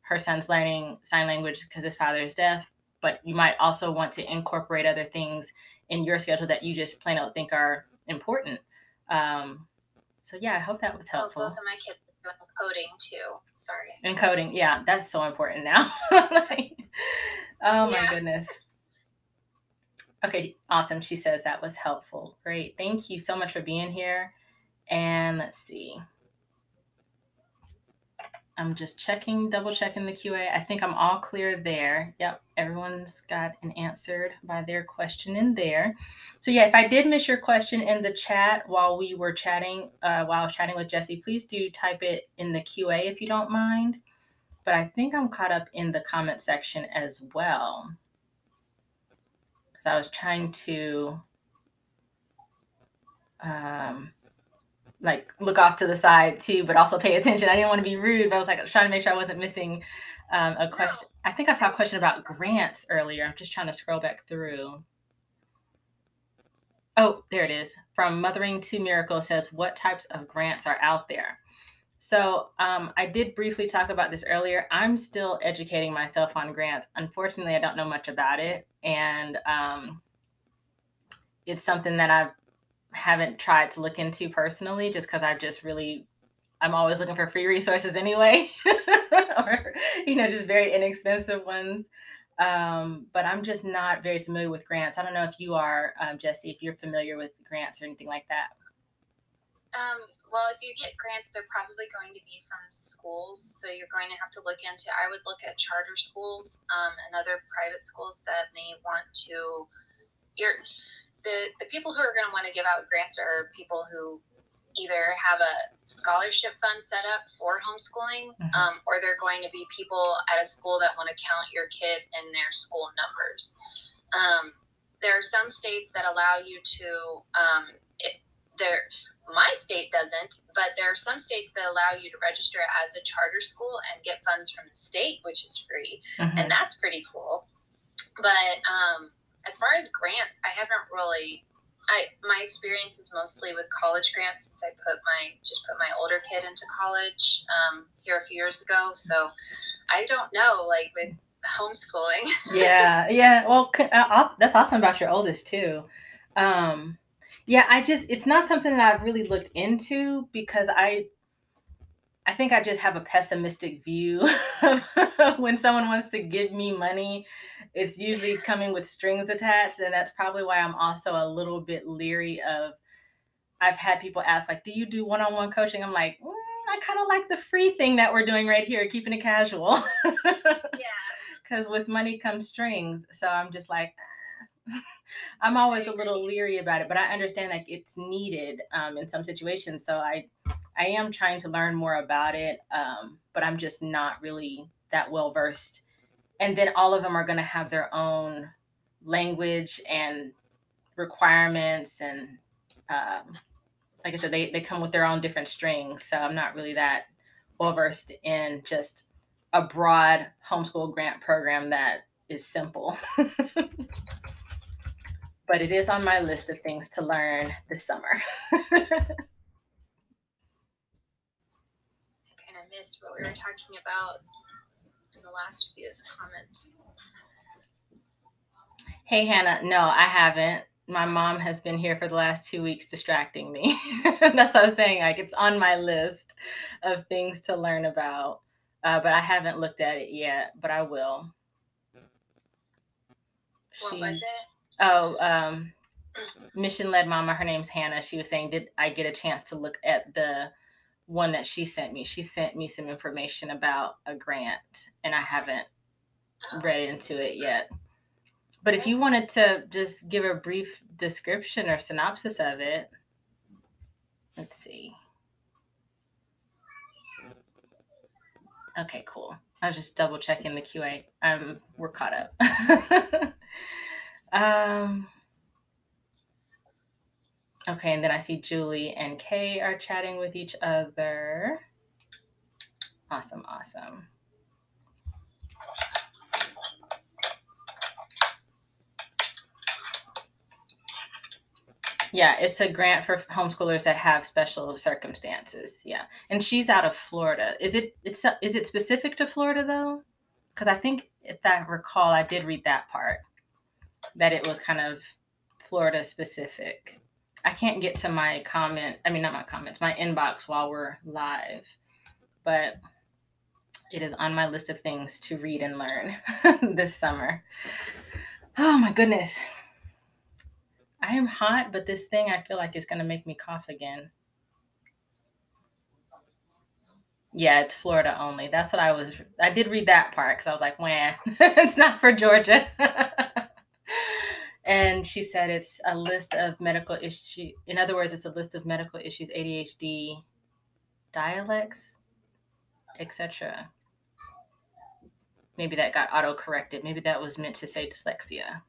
her son's learning sign language because his father is deaf, but you might also want to incorporate other things in your schedule that you just plain out think are important. So yeah, I hope that was helpful. Both of my kids are doing coding too. Sorry. And coding, yeah, that's so important now. My goodness. Okay, awesome. She says that was helpful. Great. Thank you so much for being here. And let's see. I'm just double checking the QA. I think I'm all clear there. Yep. Everyone's got an answered by their question in there. So yeah, if I did miss your question in the chat while we were chatting, while chatting with Jessie, please do type it in the QA if you don't mind. But I think I'm caught up in the comment section as well. Because I was trying to, look off to the side too, but also pay attention. I didn't want to be rude, but I was trying to make sure I wasn't missing a question. No. I think I saw a question about grants earlier. I'm just trying to scroll back through. Oh, there it is. From Mothering to Miracle says, what types of grants are out there? So I did briefly talk about this earlier. I'm still educating myself on grants. Unfortunately, I don't know much about it. And it's something that I haven't tried to look into personally, just because I've just really, I'm always looking for free resources anyway, or, you know, just very inexpensive ones. But I'm just not very familiar with grants. I don't know if you are, Jesse, if you're familiar with grants or anything like that. Well, if you get grants, they're probably going to be from schools. So you're going to have to look into, I would look at charter schools, and other private schools that may want to, the people who are going to want to give out grants are people who either have a scholarship fund set up for homeschooling, or they're going to be people at a school that want to count your kid in their school numbers. There are some states that allow you to, my state doesn't, but there are some states that allow you to register as a charter school and get funds from the state, which is free. And that's pretty cool. But as far as grants, I haven't really, my experience is mostly with college grants, since I just put my older kid into college here a few years ago. So I don't know, like with homeschooling. Yeah. Well, that's awesome about your oldest too. Yeah, it's not something that I've really looked into, because I think I just have a pessimistic view of when someone wants to give me money, it's usually coming with strings attached. And that's probably why I'm also a little bit leery of, I've had people ask, like, do you do one-on-one coaching? I'm like, I kind of like the free thing that we're doing right here, keeping it casual. Yeah. Because with money comes strings. So I'm just like, I'm always a little leery about it, but I understand that it's needed in some situations. So I am trying to learn more about it, but I'm just not really that well versed. And then all of them are going to have their own language and requirements. And like I said, they come with their own different strings. So I'm not really that well versed in just a broad homeschool grant program that is simple. But it is on my list of things to learn this summer. I kind of missed what we were talking about in the last view's comments. Hey, Hannah. No, I haven't. My mom has been here for the last 2 weeks distracting me. That's what I was saying. Like, it's on my list of things to learn about, but I haven't looked at it yet, but I will. What was it? Oh, Mission-Led Mama, her name's Hannah. She was saying, did I get a chance to look at the one that she sent me? She sent me some information about a grant, and I haven't read into it yet. But if you wanted to just give a brief description or synopsis of it, let's see. Okay, cool. I was just double checking the QA. We're caught up. Okay, and then I see Julie and Kay are chatting with each other. Awesome. Yeah, it's a grant for homeschoolers that have special circumstances. Yeah, and she's out of Florida. Is it specific to Florida though? Because I think, if I recall, I did read that part, that it was kind of Florida specific. I can't get to my inbox while we're live, but it is on my list of things to read and learn this summer. Oh my goodness. I am hot, but this thing, I feel like it's going to make me cough again. Yeah, it's Florida only. That's what I did read that part, because I was like, wah, it's not for Georgia. And she said it's a list of medical issues. In other words, it's a list of medical issues, ADHD, dialects, etc. Maybe that got auto-corrected. Maybe that was meant to say dyslexia.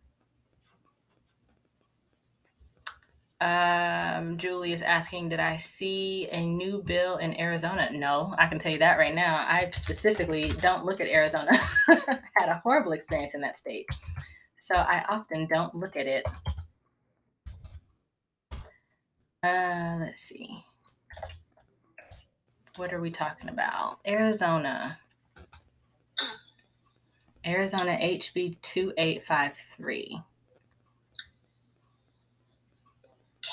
Julie is asking, did I see a new bill in Arizona? No, I can tell you that right now. I specifically don't look at Arizona. Had a horrible experience in that state. So I often don't look at it. Let's see. What are we talking about? Arizona HB 2853.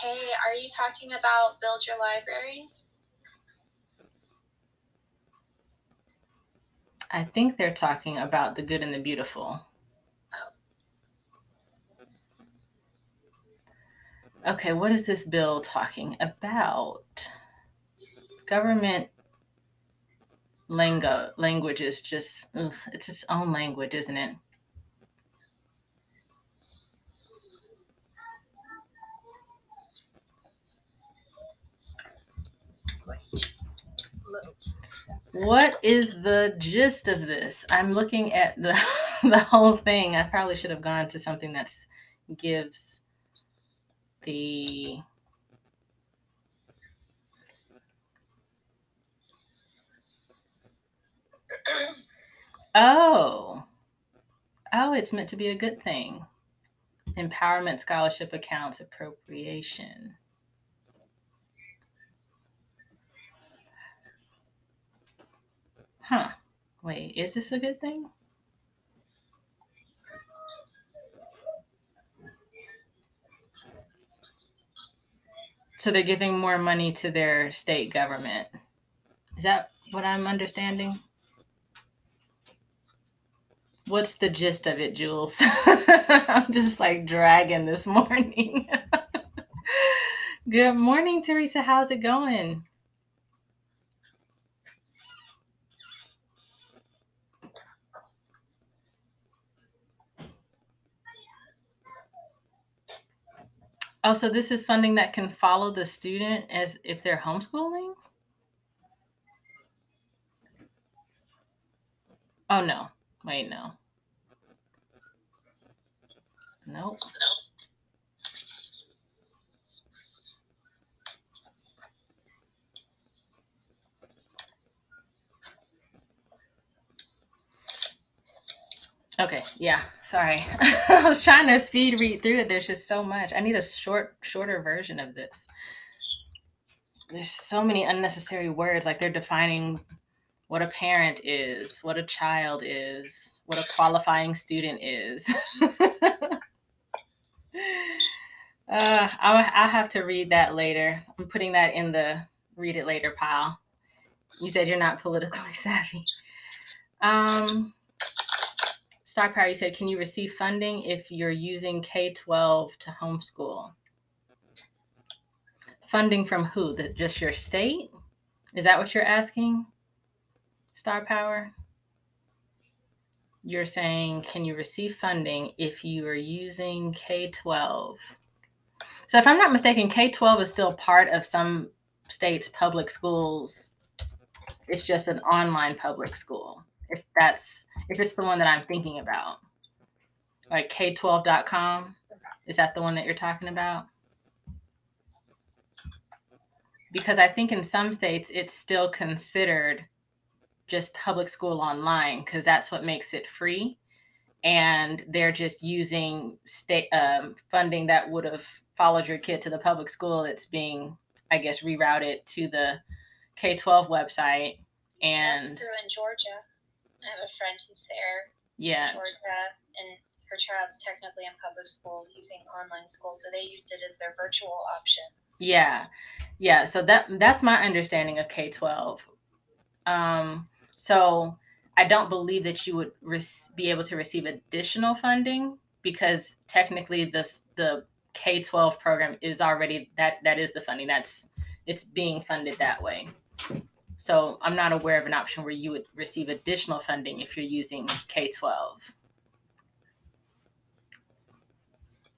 Okay, are you talking about Build Your Library? I think they're talking about The Good and the Beautiful. Oh. Okay, what is this bill talking about? Government language is just, it's its own language, isn't it? What is the gist of this? I'm looking at the whole thing. I probably should have gone to something that gives the Oh, it's meant to be a good thing. Empowerment, scholarship accounts, appropriation. Huh. Wait, is this a good thing? So they're giving more money to their state government. Is that what I'm understanding? What's the gist of it, Jules? I'm just like dragging this morning. Good morning, Teresa. How's it going? Oh, so this is funding that can follow the student as if they're homeschooling? Oh, no. Wait, no. Nope. Okay, yeah, sorry. I was trying to speed read through it. There's just so much. I need a shorter version of this. There's so many unnecessary words, like they're defining what a parent is, what a child is, what a qualifying student is. I'll have to read that later. I'm putting that in the read it later pile. You said you're not politically savvy. Star Power, you said, can you receive funding if you're using K-12 to homeschool? Funding from who? Just your state? Is that what you're asking, Star Power? You're saying, can you receive funding if you are using K-12? So if I'm not mistaken, K-12 is still part of some states' public schools. It's just an online public school. If it's the one that I'm thinking about, like K12.com, is that the one that you're talking about? Because I think in some states it's still considered just public school online because that's what makes it free. And they're just using state funding that would have followed your kid to the public school. It's being, I guess, rerouted to the K-12 website. And that's through in Georgia. I have a friend who's there, yeah, in Georgia, and her child's technically in public school using online school, so they used it as their virtual option. Yeah, yeah. So that's my understanding of K-12. So I don't believe that you would be able to receive additional funding because technically the K-12 program is already that is the funding it's being funded that way. So I'm not aware of an option where you would receive additional funding if you're using K-12. Oh,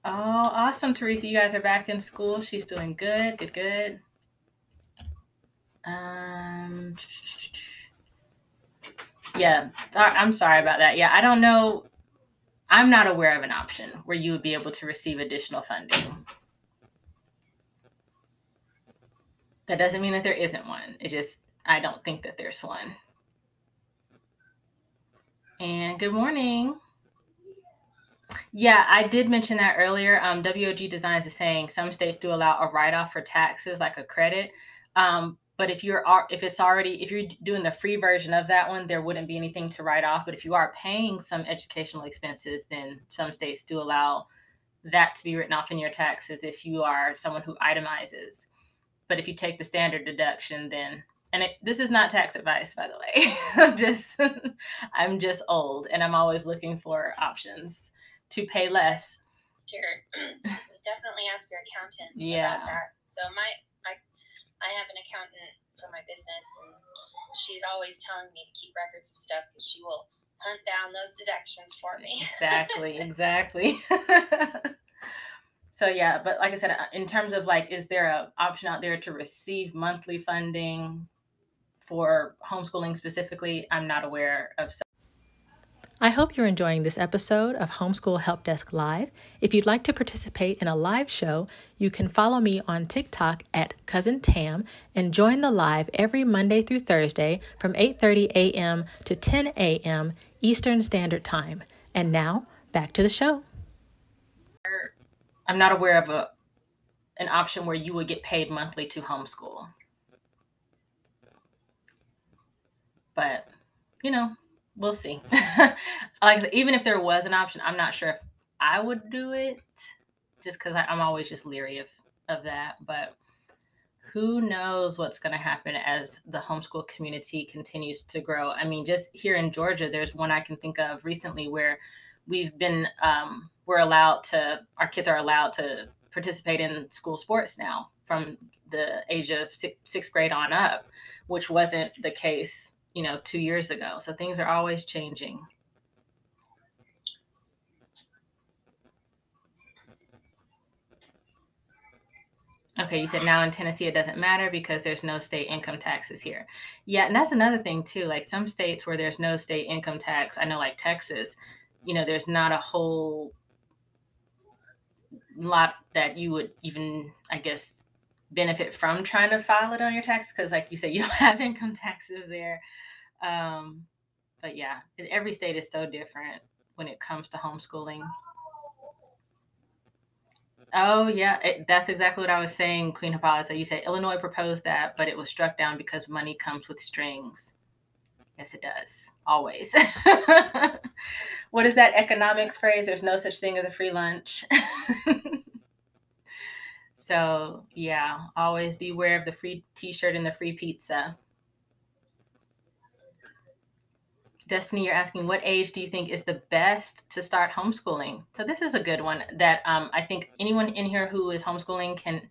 awesome, Teresa. You guys are back in school. She's doing good. Good, good. Yeah, I'm sorry about that. Yeah, I don't know. I'm not aware of an option where you would be able to receive additional funding. That doesn't mean that there isn't one. It just... I don't think that there's one. And good morning. Yeah, I did mention that earlier. WOG Designs is saying some states do allow a write-off for taxes, like a credit. But if you're doing the free version of that one, there wouldn't be anything to write off. But if you are paying some educational expenses, then some states do allow that to be written off in your taxes if you are someone who itemizes. But if you take the standard deduction, then, this is not tax advice, by the way, I'm just old and I'm always looking for options to pay less. Definitely ask your accountant about that. So I have an accountant for my business, and she's always telling me to keep records of stuff because she will hunt down those deductions for me. Exactly. So yeah, but like I said, in terms of like, is there an option out there to receive monthly funding for homeschooling specifically? I'm not aware of. I hope you're enjoying this episode of Homeschool Help Desk Live. If you'd like to participate in a live show, you can follow me on TikTok at Cousin Tam and join the live every Monday through Thursday from 8:30 a.m. to 10 a.m. Eastern Standard Time. And now, back to the show. I'm not aware of an option where you would get paid monthly to homeschool. But, you know, we'll see. Like, even if there was an option, I'm not sure if I would do it, just because I'm always just leery of that. But who knows what's going to happen as the homeschool community continues to grow. I mean, just here in Georgia, there's one I can think of recently where we've been, our kids are allowed to participate in school sports now from the age of sixth grade on up, which wasn't the case, 2 years ago. So things are always changing. Okay, you said now in Tennessee it doesn't matter because there's no state income taxes here. Yeah, and that's another thing too. Like some states where there's no state income tax, I know like Texas, there's not a whole lot that you would even, I guess, benefit from trying to file it on your tax, because like you said, you don't have income taxes there. But yeah, every state is so different when it comes to homeschooling. Oh yeah, that's exactly what I was saying, Queen Hippolyta. You said Illinois proposed that, but it was struck down because money comes with strings. Yes, it does. Always. What is that economics phrase? There's no such thing as a free lunch. So yeah, always beware of the free t-shirt and the free pizza. Destiny, you're asking, what age do you think is the best to start homeschooling? So this is a good one that I think anyone in here who is homeschooling can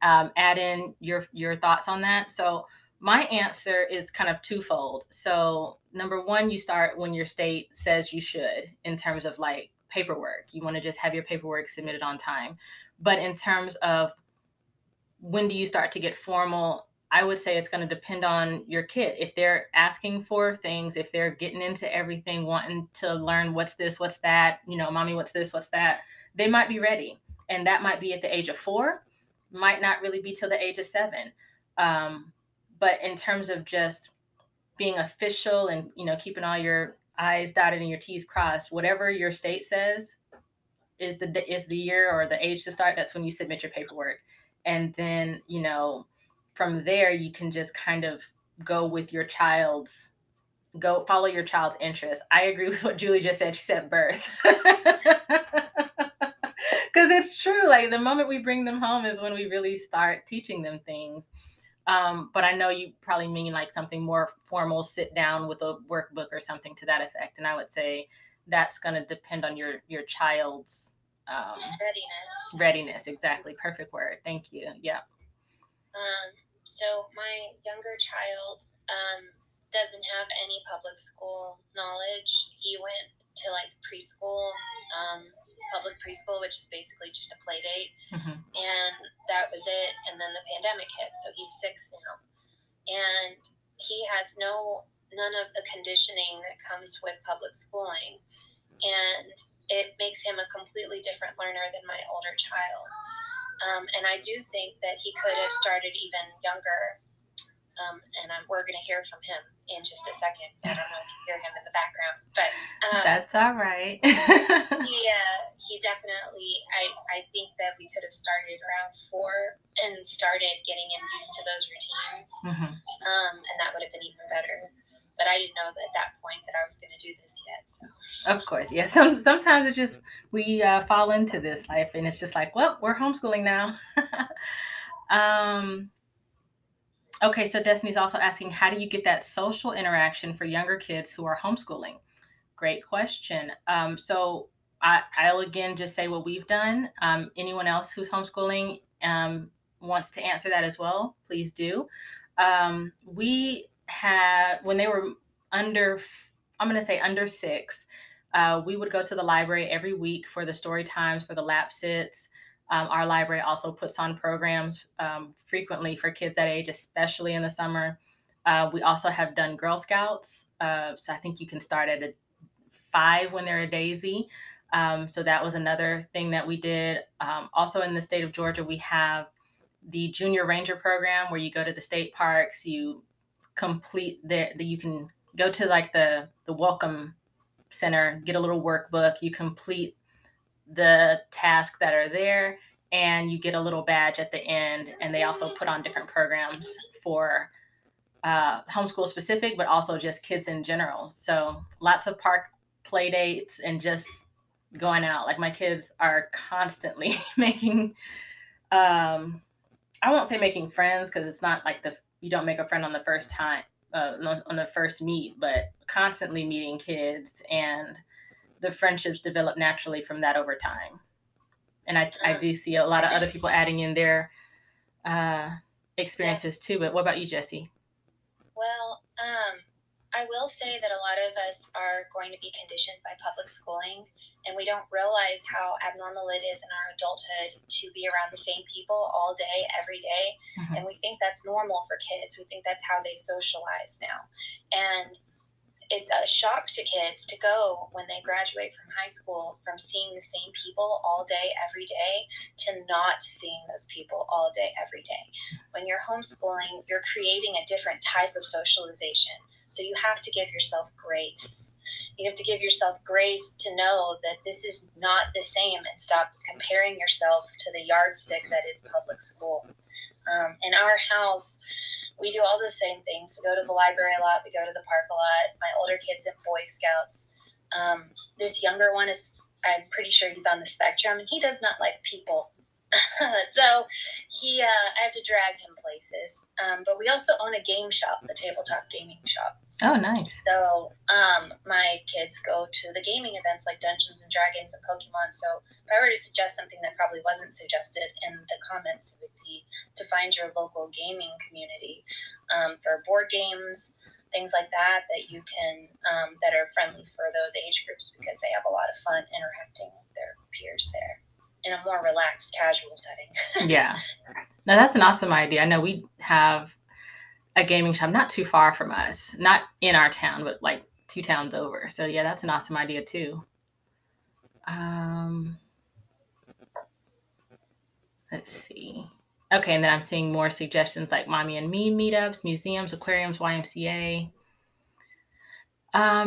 add in your thoughts on that. So my answer is kind of twofold. So number one, you start when your state says you should in terms of like paperwork. You want to just have your paperwork submitted on time. But in terms of when do you start to get formal, I would say it's going to depend on your kid. If they're asking for things, if they're getting into everything, wanting to learn what's this, what's that, mommy, what's this, what's that, they might be ready. And that might be at the age of 4, might not really be till the age of 7. But in terms of just being official and, keeping all your I's dotted and your T's crossed, whatever your state says is the year or the age to start, that's when you submit your paperwork. And then, from there, you can just kind of follow your child's interest. I agree with what Julie just said. She said birth. Because it's true. Like the moment we bring them home is when we really start teaching them things. But I know you probably mean like something more formal, sit down with a workbook or something to that effect. And I would say that's going to depend on your child's readiness. Exactly. Perfect word. Thank you. Yeah. So my younger child doesn't have any public school knowledge. He went to like preschool, public preschool, which is basically just a play date. Mm-hmm. And that was it. And then the pandemic hit. So he's 6 now. And he has none of the conditioning that comes with public schooling. And it makes him a completely different learner than my older child. And I do think that he could have started even younger. And we're going to hear from him in just a second. I don't know if you hear him in the background, but that's all right. He definitely. I think that we could have started around 4 and started getting him used to those routines, mm-hmm. And that would have been even better. But but I didn't know at that point that I was going to do this yet. So. Of course. Yeah. Sometimes it's just, we fall into this life and it's just like, well, we're homeschooling now. Okay. So Destiny's also asking, how do you get that social interaction for younger kids who are homeschooling? Great question. So I'll again, just say what we've done. Anyone else who's homeschooling, wants to answer that as well, please do. We had, when they were under six, we would go to the library every week for the story times, for the lap sits. Our library also puts on programs frequently for kids that age, especially in the summer. We also have done Girl Scouts. So I think you can start at 5 when they're a daisy. So that was another thing that we did. Also in the state of Georgia, we have the Junior Ranger program, where you go to the state parks, you complete you can go to like the welcome center, get a little workbook, you complete the tasks that are there, and you get a little badge at the end. And they also put on different programs for homeschool specific, but also just kids in general. So lots of park play dates and just going out. Like my kids are constantly making, I won't say making friends, because it's not like you don't make a friend on the first time, on the first meet, but constantly meeting kids, and the friendships develop naturally from that over time. And I do see a lot of other people adding in their experiences too. But what about you, Jessie? Well, I will say that a lot of us are going to be conditioned by public schooling, and we don't realize how abnormal it is in our adulthood to be around the same people all day, every day. Mm-hmm. And we think that's normal for kids. We think that's how they socialize now. And it's a shock to kids to go, when they graduate from high school, from seeing the same people all day, every day, to not seeing those people all day, every day. When you're homeschooling, you're creating a different type of socialization. So you have to give yourself grace. You have to give yourself grace to know that this is not the same, and stop comparing yourself to the yardstick that is public school. In our house, we do all the same things. We go to the library a lot. We go to the park a lot. My older kid's in Boy Scouts. This younger one is, I'm pretty sure he's on the spectrum, and he does not like people. So he, I have to drag him places. But we also own a game shop, the tabletop gaming shop. Oh, nice. So my kids go to the gaming events like Dungeons and Dragons and Pokemon. So if I were to suggest something that probably wasn't suggested in the comments, it would be to find your local gaming community for board games, things like that you can, that are friendly for those age groups, because they have a lot of fun interacting with their peers there. In a more relaxed, casual setting. Yeah. No, that's an awesome idea. I know we have a gaming shop not too far from us, not in our town, but like 2 towns over. So yeah, that's an awesome idea too. Let's see. Okay. And then I'm seeing more suggestions like Mommy and Me meetups, museums, aquariums, YMCA.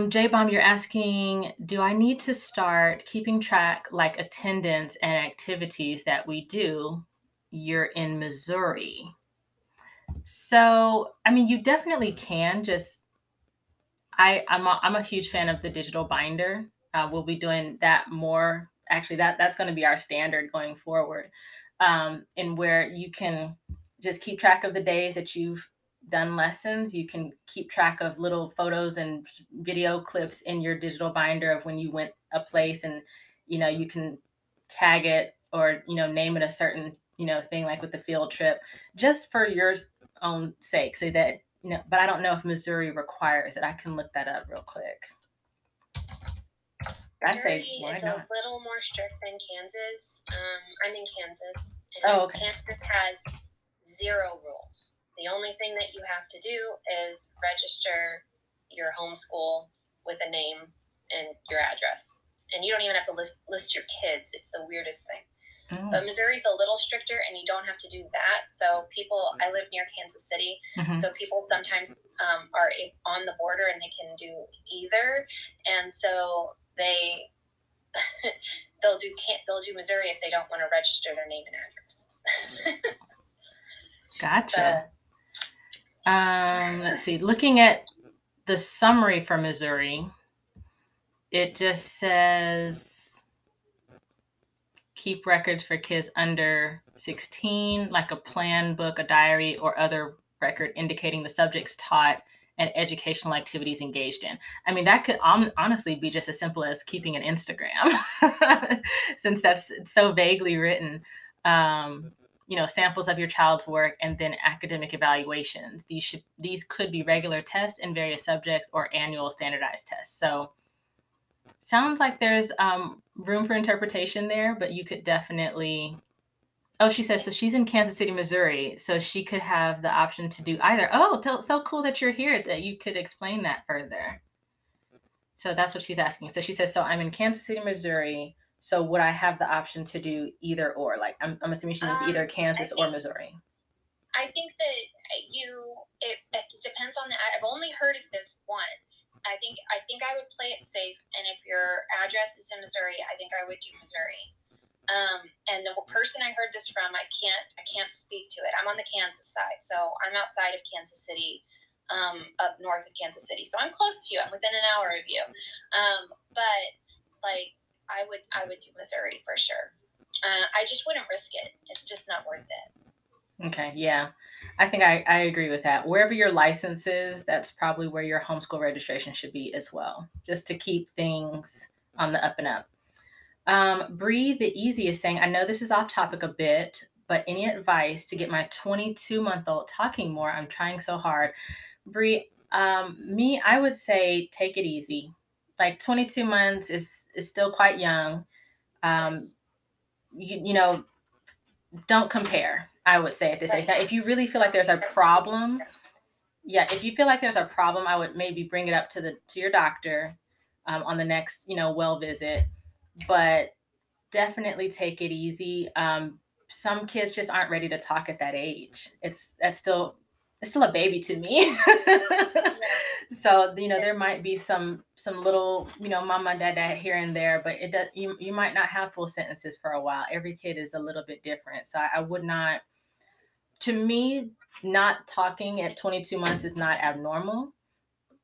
J-Bomb, you're asking, do I need to start keeping track like attendance and activities that we do? You're in Missouri. So, I mean, you definitely can. Just, I'm a huge fan of the digital binder. We'll be doing that more. Actually, that's going to be our standard going forward. And where you can just keep track of the days that you've done lessons. You can keep track of little photos and video clips in your digital binder of when you went a place, and you can tag it, or name it a certain thing, like with the field trip, just for your own sake, so that but I don't know if Missouri requires it. I can look that up real quick. Missouri is a little more strict than Kansas. I'm in Kansas, and oh, okay. Kansas has 0 rules. The only thing that you have to do is register your homeschool with a name and your address. And you don't even have to list your kids. It's the weirdest thing. Oh. But Missouri's a little stricter, and you don't have to do that. So people, I live near Kansas City. Mm-hmm. So people sometimes are on the border, and they can do either. And so they'll do Missouri if they don't want to register their name and address. Gotcha. So. Let's see. Looking at the summary for Missouri, it just says keep records for kids under 16, like a plan, book, a diary, or other record indicating the subjects taught and educational activities engaged in. I mean, that could honestly be just as simple as keeping an Instagram, since that's so vaguely written. You know, samples of your child's work and then academic evaluations. These could be regular tests in various subjects or annual standardized tests. So sounds like there's room for interpretation there, but you could definitely, oh, she says, so she's in Kansas City, Missouri. So she could have the option to do either. Oh, so cool that you're here, that you could explain that further. So that's what she's asking. So she says, so I'm in Kansas City, Missouri. So would I have the option to do either or? Like, I'm assuming she means either Kansas or Missouri. I think that it depends on the, I've only heard of this once. I think I would play it safe. And if your address is in Missouri, I think I would do Missouri. And the person I heard this from, I can't speak to it. I'm on the Kansas side. So I'm outside of Kansas City, up north of Kansas City. So I'm close to you. I'm within an hour of you. But like, I would do Missouri for sure. I just wouldn't risk it. It's just not worth it. Okay. Yeah. I think I agree with that. Wherever your license is, that's probably where your homeschool registration should be as well, just to keep things on the up and up. Bree, the easiest thing, I know this is off topic a bit, but any advice to get my 22-month-old talking more? I'm trying so hard. Bree, I would say take it easy. Like 22 months is still quite young. You know, don't compare, I would say at this age. Now, if you really feel like there's a problem, I would maybe bring it up to your doctor on the next, well visit. But definitely take it easy. Some kids just aren't ready to talk at that age. It's still a baby to me. So, there might be some little, mama, dad here and there, but it does, you might not have full sentences for a while. Every kid is a little bit different. So I would not, to me, not talking at 22 months is not abnormal.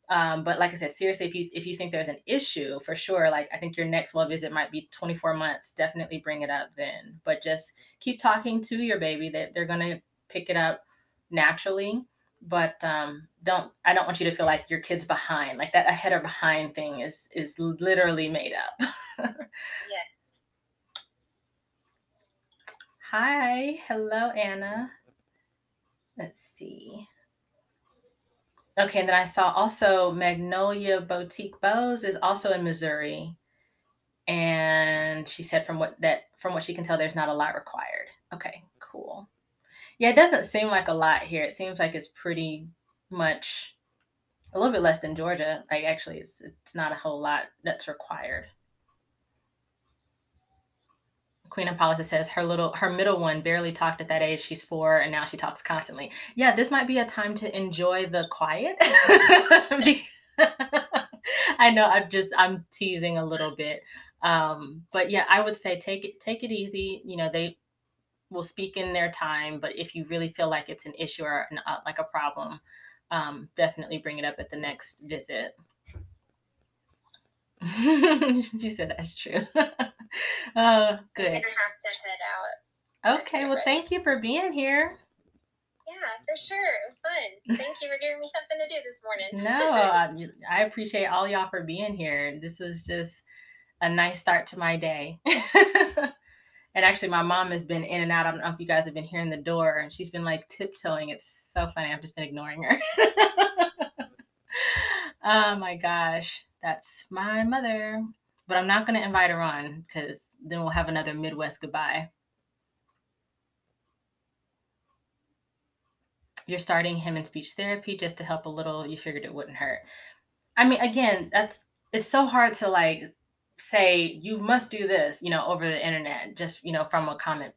But like I said, seriously, if you think there's an issue for sure, like I think your next well visit might be 24 months, definitely bring it up then, but just keep talking to your baby that they're going to pick it up naturally. But I don't want you to feel like your kid's behind, like that ahead or behind thing is literally made up. Yes. Hi. Hello, Anna. Let's see. Okay. And then I saw also Magnolia Boutique Bows is also in Missouri. And she said from what she can tell, there's not a lot required. Okay, cool. Yeah, it doesn't seem like a lot here. It seems like it's pretty much a little bit less than Georgia. Like, actually, it's not a whole lot that's required. Queen Apollosa says her middle one barely talked at that age. She's 4, and now she talks constantly. Yeah, this might be a time to enjoy the quiet. I know I'm teasing a little bit, but yeah, I would say take it easy. They will speak in their time, but if you really feel like it's an issue or like a problem, definitely bring it up at the next visit. She said that's true. Oh, good. I'm gonna have to head out. Okay, well, thank you for being here. Yeah, for sure. It was fun. Thank you for giving me something to do this morning. No, I appreciate all y'all for being here. This was just a nice start to my day. And actually, my mom has been in and out. I don't know if you guys have been hearing the door. And she's been like tiptoeing. It's so funny. I've just been ignoring her. Oh, my gosh. That's my mother. But I'm not going to invite her on because then we'll have another Midwest goodbye. You're starting him in speech therapy just to help a little. You figured it wouldn't hurt. I mean, again, it's so hard to say you must do this, over the internet, just, from a comment.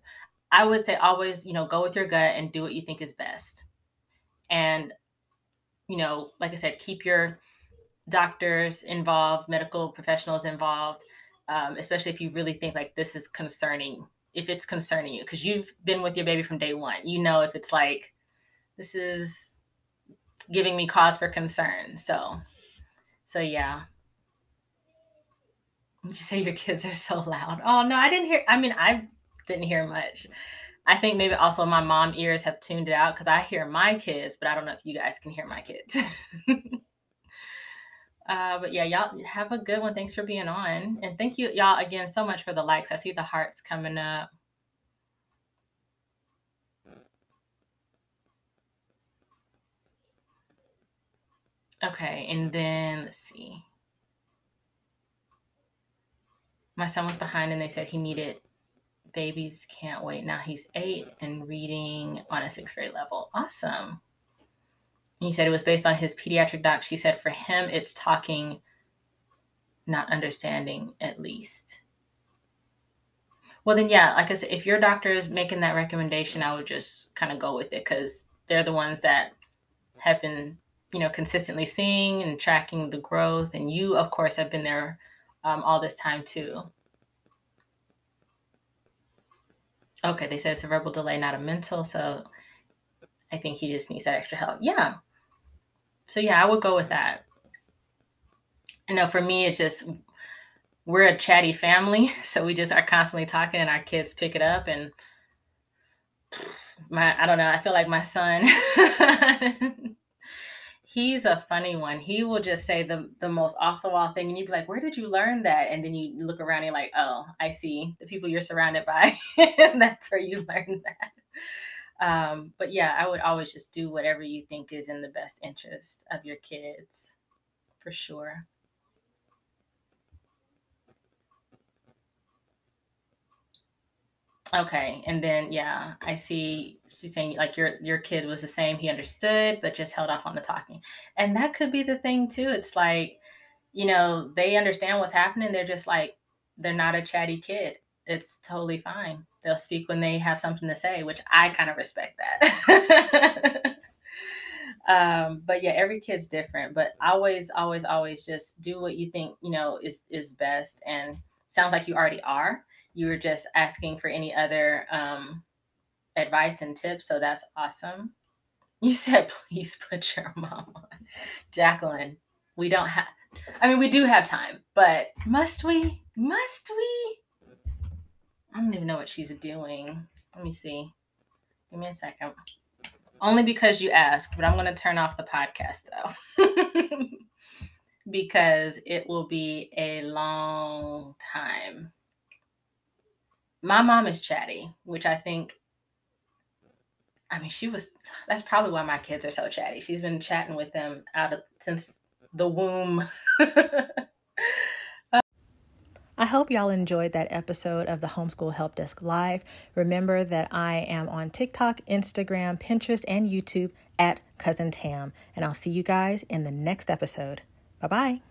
I would say always, go with your gut and do what you think is best. And, like I said, keep your doctors involved, medical professionals involved, especially if you really think like this is concerning, if it's concerning you, because you've been with your baby from day one, if it's like, this is giving me cause for concern. So So yeah. You say your kids are so loud. Oh no, I didn't hear much. I think maybe also my mom ears have tuned it out because I hear my kids, but I don't know if you guys can hear my kids. But yeah, y'all have a good one. Thanks for being on. And thank you y'all again so much for the likes. I see the hearts coming up. Okay, and then let's see. My son was behind and they said he needed Babies Can't Wait. Now he's 8 and reading on a 6th grade level. Awesome. And he said it was based on his pediatric doc. She said for him, it's talking, not understanding, at least. Well, then, yeah, like I said, if your doctor is making that recommendation, I would just kind of go with it because they're the ones that have been, you know, consistently seeing and tracking the growth. And you, of course, have been there all this time, too. Okay, they said it's a verbal delay, not a mental. So I think he just needs that extra help. Yeah. So, yeah, I would go with that. You know, for me, it's just we're a chatty family. So we just are constantly talking and our kids pick it up. And I don't know, I feel like my son... He's a funny one. He will just say the most off-the-wall thing, and you'd be like, where did you learn that? And then you look around and you're like, oh, I see. The people you're surrounded by, that's where you learn that. But, yeah, I would always just do whatever you think is in the best interest of your kids, for sure. Okay, and then, yeah, I see she's saying, like, your kid was the same. He understood, but just held off on the talking. And that could be the thing, too. It's like, you know, they understand what's happening. They're just like, they're not a chatty kid. It's totally fine. They'll speak when they have something to say, which I kind of respect that. But, yeah, every kid's different. But always, always, always just do what you think, you know, is best. And sounds like you already are. You were just asking for any other advice and tips, so that's awesome. You said, please put your mom on. Jacqueline, we don't have, I mean, we do have time, but must we? Must we? I don't even know what she's doing. Let me see. Give me a second. Only because you asked, but I'm going to turn off the podcast, though, because it will be a long time. My mom is chatty, which I think, I mean, that's probably why my kids are so chatty. She's been chatting with them since the womb. I hope y'all enjoyed that episode of the Homeschool Help Desk Live. Remember that I am on TikTok, Instagram, Pinterest, and YouTube at Cousin Tam. And I'll see you guys in the next episode. Bye-bye.